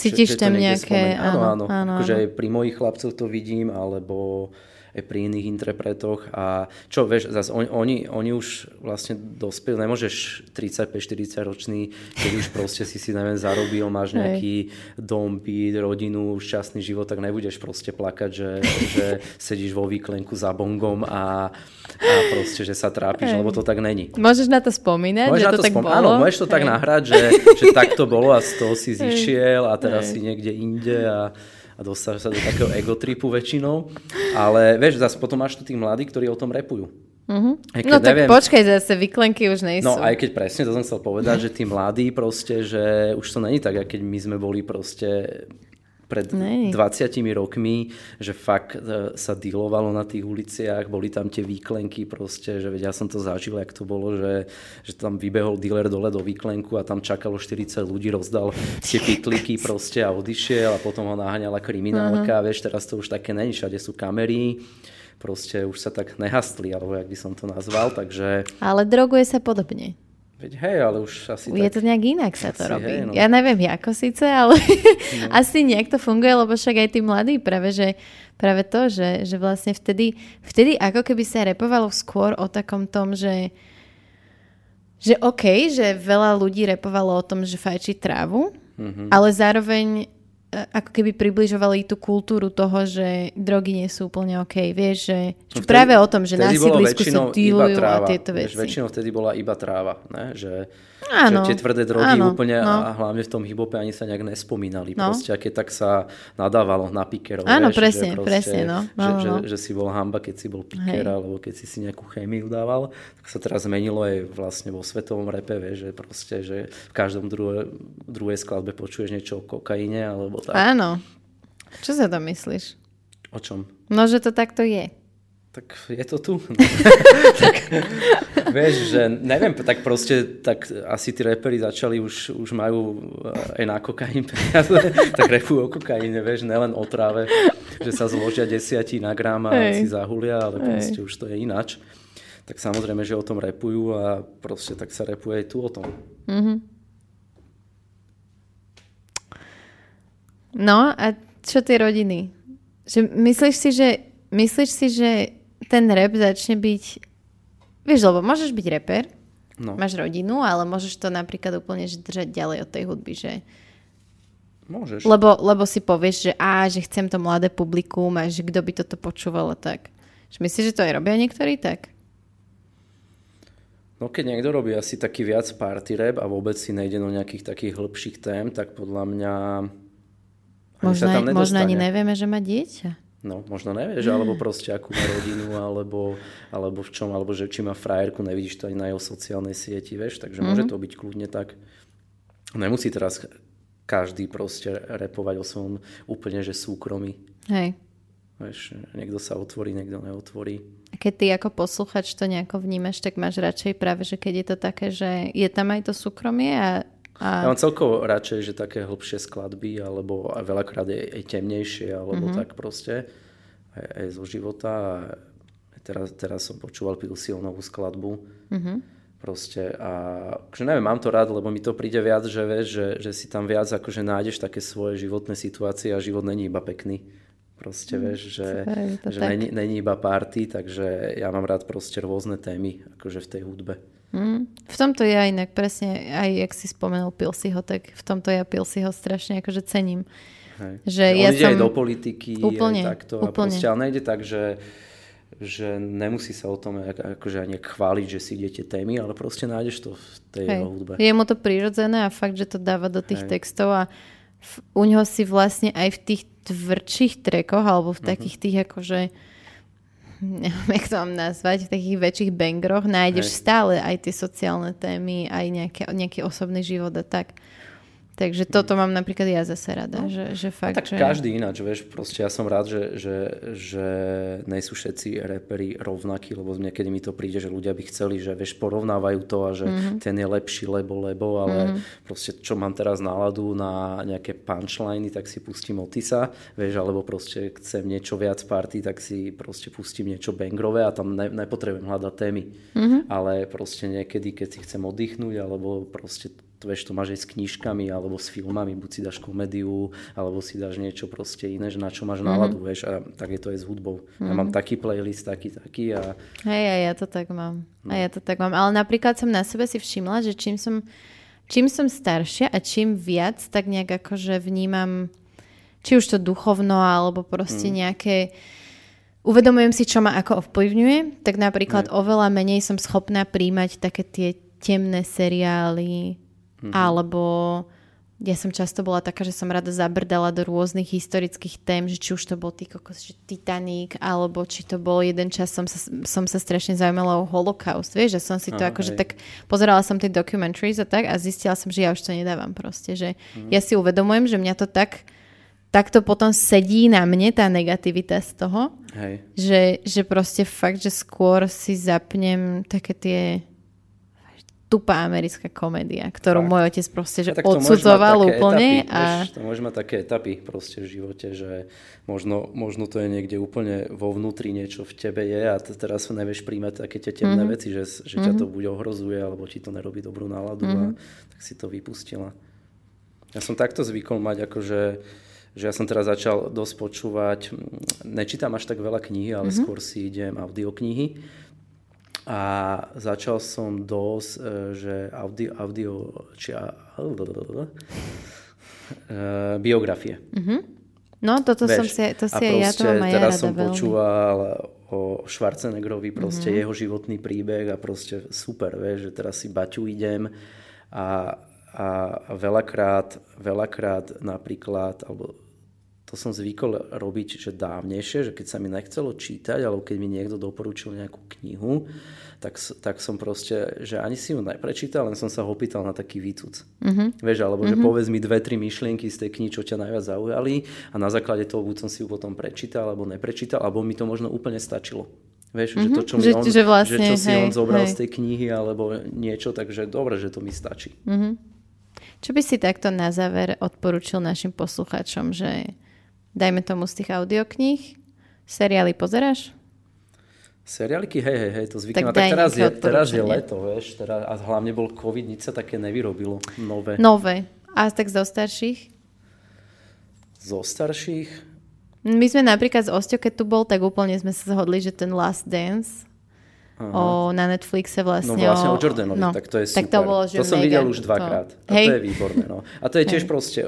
Cítiš že, že tam nejaké... Áno, áno, áno. Akože áno. Aj pri mojich chlapcoch to vidím, alebo aj pri iných interpretoch a čo, vieš, zase on, oni, oni už vlastne dospeli, nemôžeš tridsaťpäť štyridsať ročný, keď už proste si si, neviem, zarobil, máš nejaký dom, byt, rodinu, šťastný život, tak nebudeš proste plakať, že, že sedíš vo výklenku za bongom a, a proste, že sa trápiš, lebo to tak není. Môžeš na to spomínať, môžeš že to, to tak spom- bolo? Áno, môžeš to tak nahrať, že, že tak to bolo a z toho si zišiel a teraz si niekde inde a a dostáš sa do takého egotripu väčšinou. Ale vieš, zase potom máš tu tých mladých, ktorí o tom rapujú. Mm-hmm. No neviem, tak počkaj, zase vyklenky už nejsú. No aj keď presne, to som chcel povedať, že tí mladí proste, že už to není tak, ako keď my sme boli proste pred nej. dvadsiatimi rokmi, že fakt sa dealovalo na tých uliciach, boli tam tie výklenky proste, že veď ja som to zažil, jak to bolo, že, že tam vybehol dealer dole do výklenku a tam čakalo štyridsať ľudí, rozdal tie pitliky proste a odišiel a potom ho naháňala kriminálka, uh-huh. vieš, teraz to už také není, všade sú kamery, proste už sa tak nehastli, alebo jak by som to nazval, takže... Ale droguje sa podobne. Veď hej, ale už asi je tak... to nejak inak sa to asi, robí. Hej, no. Ja neviem, ako síce, ale no. asi nejak to funguje, lebo však aj tí mladí práve, že, práve to, že, že vlastne vtedy, vtedy ako keby sa rapovalo skôr o takom tom, že, že okej, okay, že veľa ľudí rapovalo o tom, že fajčí trávu, mm-hmm. ale zároveň ako keby približovali tú kultúru toho, že drogy nie sú úplne okej. Okay. Vieš, že vtedy, práve o tom, že na sídlisku sa dealujú a tieto veci. Väčšinou vtedy bola iba tráva. Ne? Že, áno, že tie tvrdé drogy áno, úplne no. a hlavne v tom hip-hope ani sa nejak nespomínali. No. Proste, aké tak sa nadávalo na pikerov. Áno, vieš, presne, že proste, presne. No. No, že, no. Že, že si bol hamba, keď si bol piker, hej. alebo keď si si nejakú chémiu dával. Tak sa teraz zmenilo aj vlastne vo svetovom rape, vieš, že proste, že v každom druhe, druhej skladbe počuješ niečo o kokaine, alebo tak. Áno. Čo sa to myslíš? O čom? No, že to takto je. Tak je to tu. Tak, vieš, že neviem, tak proste tak asi tí raperi začali, už, už majú aj na kokain peniaze, tak rapujú o kokaine, vieš, nelen o tráve, že sa zložia desiatí na gram a hej. si zahulia, ale proste hej. už to je ináč. Tak samozrejme, že o tom rapujú a proste tak sa rapuje aj tu o tom. Mhm. No a čo tie rodiny? Že myslíš si, že myslíš si, že ten rap začne byť... Vieš, lebo môžeš byť raper, no. máš rodinu, ale môžeš to napríklad úplne držať ďalej od tej hudby, že... Môžeš. Lebo, lebo si povieš, že á, že chcem to mladé publikum a že kto by toto počúval a tak. Že myslíš, že to aj robia niektorí tak? No keď niekto robí asi taký viac party rap a vôbec si nejde do nejakých takých hĺbších tém, tak podľa mňa... Možno, možno ani nevieme, že má dieťa. No, možno nevieš, alebo proste akú má rodinu, alebo, alebo v čom, alebo že či má frajerku, nevidíš to ani na jeho sociálnej sieti, vieš, takže mm-hmm. môže to byť kľudne tak. Nemusí teraz každý proste repovať o svojom úplne, že súkromí. Hej. Vieš, niekto sa otvorí, niekto neotvorí. A keď ty ako posluchač to nejako vnímaš, tak máš radšej práve, že keď je to také, že je tam aj to súkromie a A... Ja mám celkovo radšej, že také hlbšie skladby, alebo veľakrát je aj temnejšie, alebo mm-hmm. tak proste aj, aj zo života. A teraz, teraz som počúval Pilsilnovú skladbu. Mm-hmm. Proste a akože neviem, mám to rád, lebo mi to príde viac, že vieš, že, že si tam viac akože nájdeš také svoje životné situácie a život není iba pekný. Proste mm, vieš, že, že není, není iba party, takže ja mám rád proste rôzne témy akože v tej hudbe. Mm. V tomto ja inak presne, aj jak si spomenul Pilsiho, tak v tomto ja Pilsiho strašne akože cením. Že ja on ide som... aj do politiky, úplne, aj takto. Úplne. A proste, ale nejde tak, že, že nemusí sa o tom akože ani chváliť, že si idete témy, ale proste nájdeš to v tej Hej. hudbe. Je mu to prirodzené a fakt, že to dáva do tých Hej. textov a v, u ňoho si vlastne aj v tých tvrdších trackoch, alebo v takých mm-hmm. tých akože neviem, jak to mám nazvať, v takých väčších bangeroch nájdeš Hej. stále aj tie sociálne témy, aj nejaké, nejaký osobný život a tak. Takže toto mám napríklad ja zase rada, no. že, že fakt, tak že... každý ináč, vieš, proste ja som rád, že, že, že nejsú všetci reperi rovnakí, lebo niekedy mi to príde, že ľudia by chceli, že vieš, porovnávajú to a že mm-hmm. ten je lepší, lebo, lebo, ale mm-hmm. proste čo mám teraz náladu na nejaké punchliny, tak si pustím Otisa, vieš, alebo proste chcem niečo viac party, tak si proste pustím niečo bangrové a tam ne, nepotrebujem hľadať témy. Mm-hmm. Ale proste niekedy, keď si chcem oddychnúť, alebo proste to, vieš, to máš aj s knižkami alebo s filmami, buď si dáš komédiu, alebo si dáš niečo proste iné, že na čo máš náladu, mm-hmm. vieš, a tak je to aj s hudbou. Mm-hmm. Ja mám taký playlist, taký, taký a... Hej, a ja to tak mám. No. A ja to tak mám. Ale napríklad som na sebe si všimla, že čím som, čím som staršia a čím viac, tak nejak akože vnímam, či už to duchovno, alebo proste mm. nejaké... Uvedomujem si, čo ma ako ovplyvňuje, tak napríklad mm. oveľa menej som schopná príjmať také tie temné seriály, Mm-hmm. alebo ja som často bola taká, že som rada zabrdala do rôznych historických tém, že či už to bol tý kokos, že Titanic, alebo či to bol jeden čas, som sa, som sa strašne zaujímala o holokaust, vieš, že som si to Aha, akože hej. tak, pozerala som tie documentaries a tak a zistila som, že ja už to nedávam proste, že mm-hmm. ja si uvedomujem, že mňa to tak takto potom sedí na mne tá negativita z toho, hej. Že, že proste fakt, že skôr si zapnem také tie tupá americká komédia, ktorú tak. Môj otec proste že odsudzoval úplne. Etapy, a... vieš, to môže mať také etapy proste v živote, že možno, možno to je niekde úplne vo vnútri niečo v tebe je a teraz nevieš príjmať také tie temné mm-hmm. veci, že, že ťa mm-hmm. to buď ohrozuje, alebo ti to nerobí dobrú náladu mm-hmm. a tak si to vypustila. Ja som takto zvykol mať akože že ja som teraz začal dosť počúvať, nečítam až tak veľa knihy, ale mm-hmm. skôr si idem audioknihy. A začal som dosť, že audio, audio či a, blablabla, biografie. Mm-hmm. No toto Veš, som si, to si ja to mám aj teraz som veľmi. Počúval o Schwarzeneggerovi, proste mm-hmm. jeho životný príbeh a proste super, vieš, že teraz si Baťu idem a, a veľakrát, veľakrát napríklad, alebo to som zvykol robiť že dávnejšie, že keď sa mi nechcelo čítať, alebo keď mi niekto doporučil nejakú knihu, tak, tak som proste, že ani si ju neprečítal, len som sa ho opýtal na taký výcuc. Mm-hmm. Vieš, alebo mm-hmm. že povedz mi dve, tri myšlienky z tej knihy, čo ťa najviac zaujali a na základe toho buď som si ju potom prečítal, alebo neprečítal, alebo mi to možno úplne stačilo. Vieš, mm-hmm. že to, čo, mi že, on, že vlastne, že čo si hej, on zobral hej. z tej knihy, alebo niečo, takže dobre, že to mi stačí. Mm-hmm. Čo by si takto na záver odporučil našim poslucháčom, že dajme tomu z tých audiokníh. Seriály pozeráš? Seriáliky? Hej, hej, hej, to zvyknem. Tak, tak teraz, je, teraz je leto, vieš. Teraz, a hlavne bol COVID, nič sa také nevyrobilo. Nové. Nové. A tak zo starších? Zo starších? My sme napríklad z Osťo, keď tu bol, tak úplne sme sa zhodli, že ten Last Dance O, na Netflixe vlastne. No vlastne o, o Jordanovi, no. tak to je tak super. To, bolo, to som videl už dvakrát. To... A hej. to je výborné. No. A to je tiež hej. proste...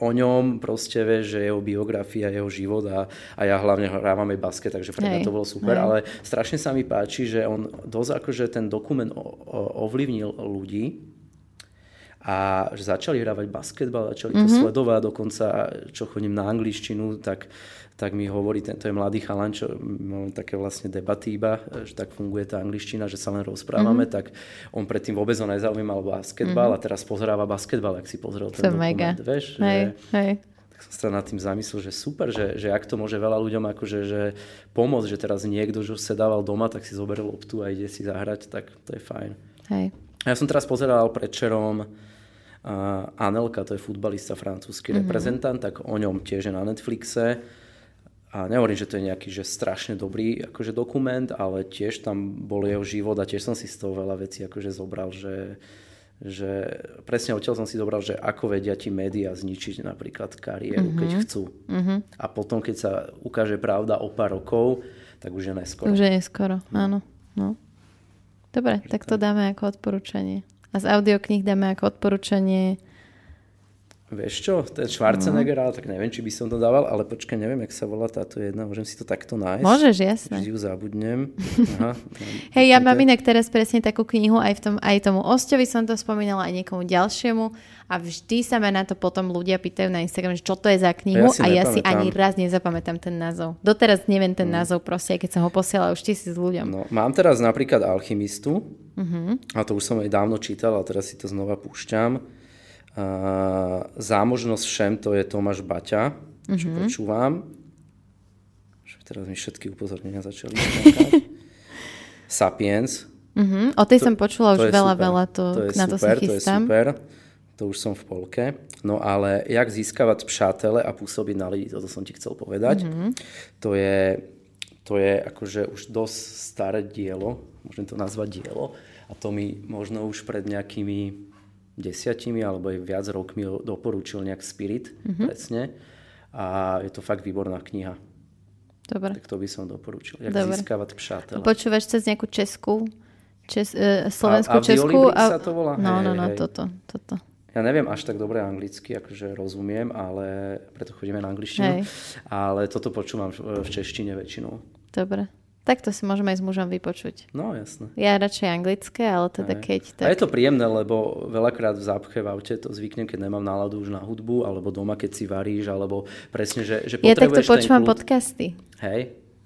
o ňom, proste vieš, že jeho biografia, jeho život a, a ja hlavne hrávam aj basket, takže pre mňa to bolo super, hej. ale strašne sa mi páči, že on dosť akože ten dokument o, o, ovlivnil ľudí a že začali hrávať basketbal, začali to mm-hmm. sledovať, dokonca čo chodím na angličtinu, tak, tak mi hovorí, tento je mladý chalan, čo máme také vlastne debaty iba, že tak funguje tá angličtina, že sa len rozprávame, mm-hmm. tak on predtým vôbec ho nezaujímal basketbal mm-hmm. a teraz pozhráva basketbal, ak si pozrel ten so dokument, vieš, hej, že... Hej. Som sa nad tým zamyslel, že super, že, že ak to môže veľa ľuďom akože, že pomôcť, že teraz niekto, že už sedával doma, tak si zoberie loptu a ide si zahrať, tak to je fajn. Hej. Ja som teraz pozeral predčerom uh, Anelka, to je futbalista, francúzsky mm-hmm. reprezentant, tak o ňom tiež je na Netflixe. A nehovorím, že to je nejaký že strašne dobrý akože dokument, ale tiež tam bol jeho život a tiež som si z toho veľa vecí akože zobral, že... že presne odtiaľ som si dobral, že ako vedia ti médiá zničiť napríklad kariéru, mm-hmm. keď chcú. Mm-hmm. A potom, keď sa ukáže pravda o pár rokov, tak už je neskoro. Už je neskoro, no. Áno. No. Dobre, že tak to dáme ako odporúčanie. A z audiokníh dáme ako odporúčanie... Vieš čo, ten Schwarzenegger, no. tak neviem, či by som to dával, ale počkaj, neviem, jak sa volá táto jedna, môžem si to takto nájsť. Môžeš, jasne. Vždy ju zabudnem. Aha. Hej, ja mám inak teraz presne takú knihu, aj, v tom, aj tomu Osťovi som to spomínala, aj niekomu ďalšiemu a vždy sa ma na to potom ľudia pýtajú na Instagram, že čo to je za knihu a ja si, a ja si ani raz nezapamätám ten názov. Doteraz neviem ten mm. názov proste, keď som ho posielala už tisíc ľuďom. No, mám teraz napríklad Alchymistu, mm-hmm. a to už som aj dávno čítal a teraz si to znova púšťam. Uh, Zámožnosť všem, to je Tomáš Baťa, čo mm-hmm. počúvam. Teraz mi všetky upozornenia začali. Sapiens. Mm-hmm. O tej to, som počula už veľa, super. veľa. To, to na super, to sa chystám. To je super, to už som v polke. No ale jak získavať přátele a pôsobiť na ľudí, toto som ti chcel povedať. Mm-hmm. To je, to je akože už dosť staré dielo, môžem to nazvať dielo. A to mi možno už pred nejakými desiatimi alebo aj viac rokmi doporučil nejak Spirit, mm-hmm. presne. A je to fakt výborná kniha. Dobre. Tak to by som doporučil. Jak Dobre. získavať přátelé. Počúvaš cez nejakú českú, čes, e, slovenskú, a, a českú. A sa to volá? No, hej, no, no, hej. Toto, toto. Ja neviem až tak dobre anglicky, akože rozumiem, ale preto chodíme na angličtinu. Hej. Ale toto počúvam v, v češtine väčšinou. Dobre. Tak to si môžeme aj s mužom vypočuť. No, jasné. Ja radšej anglické, ale teda aj. Keď... Tak... A je to príjemné, lebo veľakrát v zápche v aute to zvyknem, keď nemám náladu už na hudbu, alebo doma, keď si varíš, alebo presne, že, že potrebuješ ten kľud. Ja takto počúvam podcasty. Hej.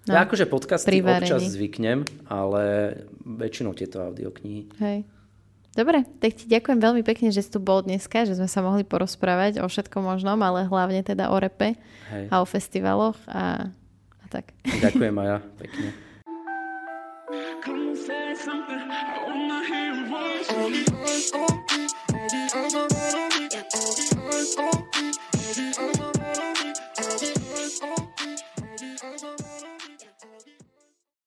No, ja akože podcasty občas zvyknem, ale väčšinou tieto audioknihy. Hej. Dobre, tak ti ďakujem veľmi pekne, že si tu bol dneska, že sme sa mohli porozprávať o všetkom možnom, ale hlavne teda o repe hej. a o festivaloch a... Tak. Ďakujem aj ja, pekne. Come say something, I wanna hear your voice.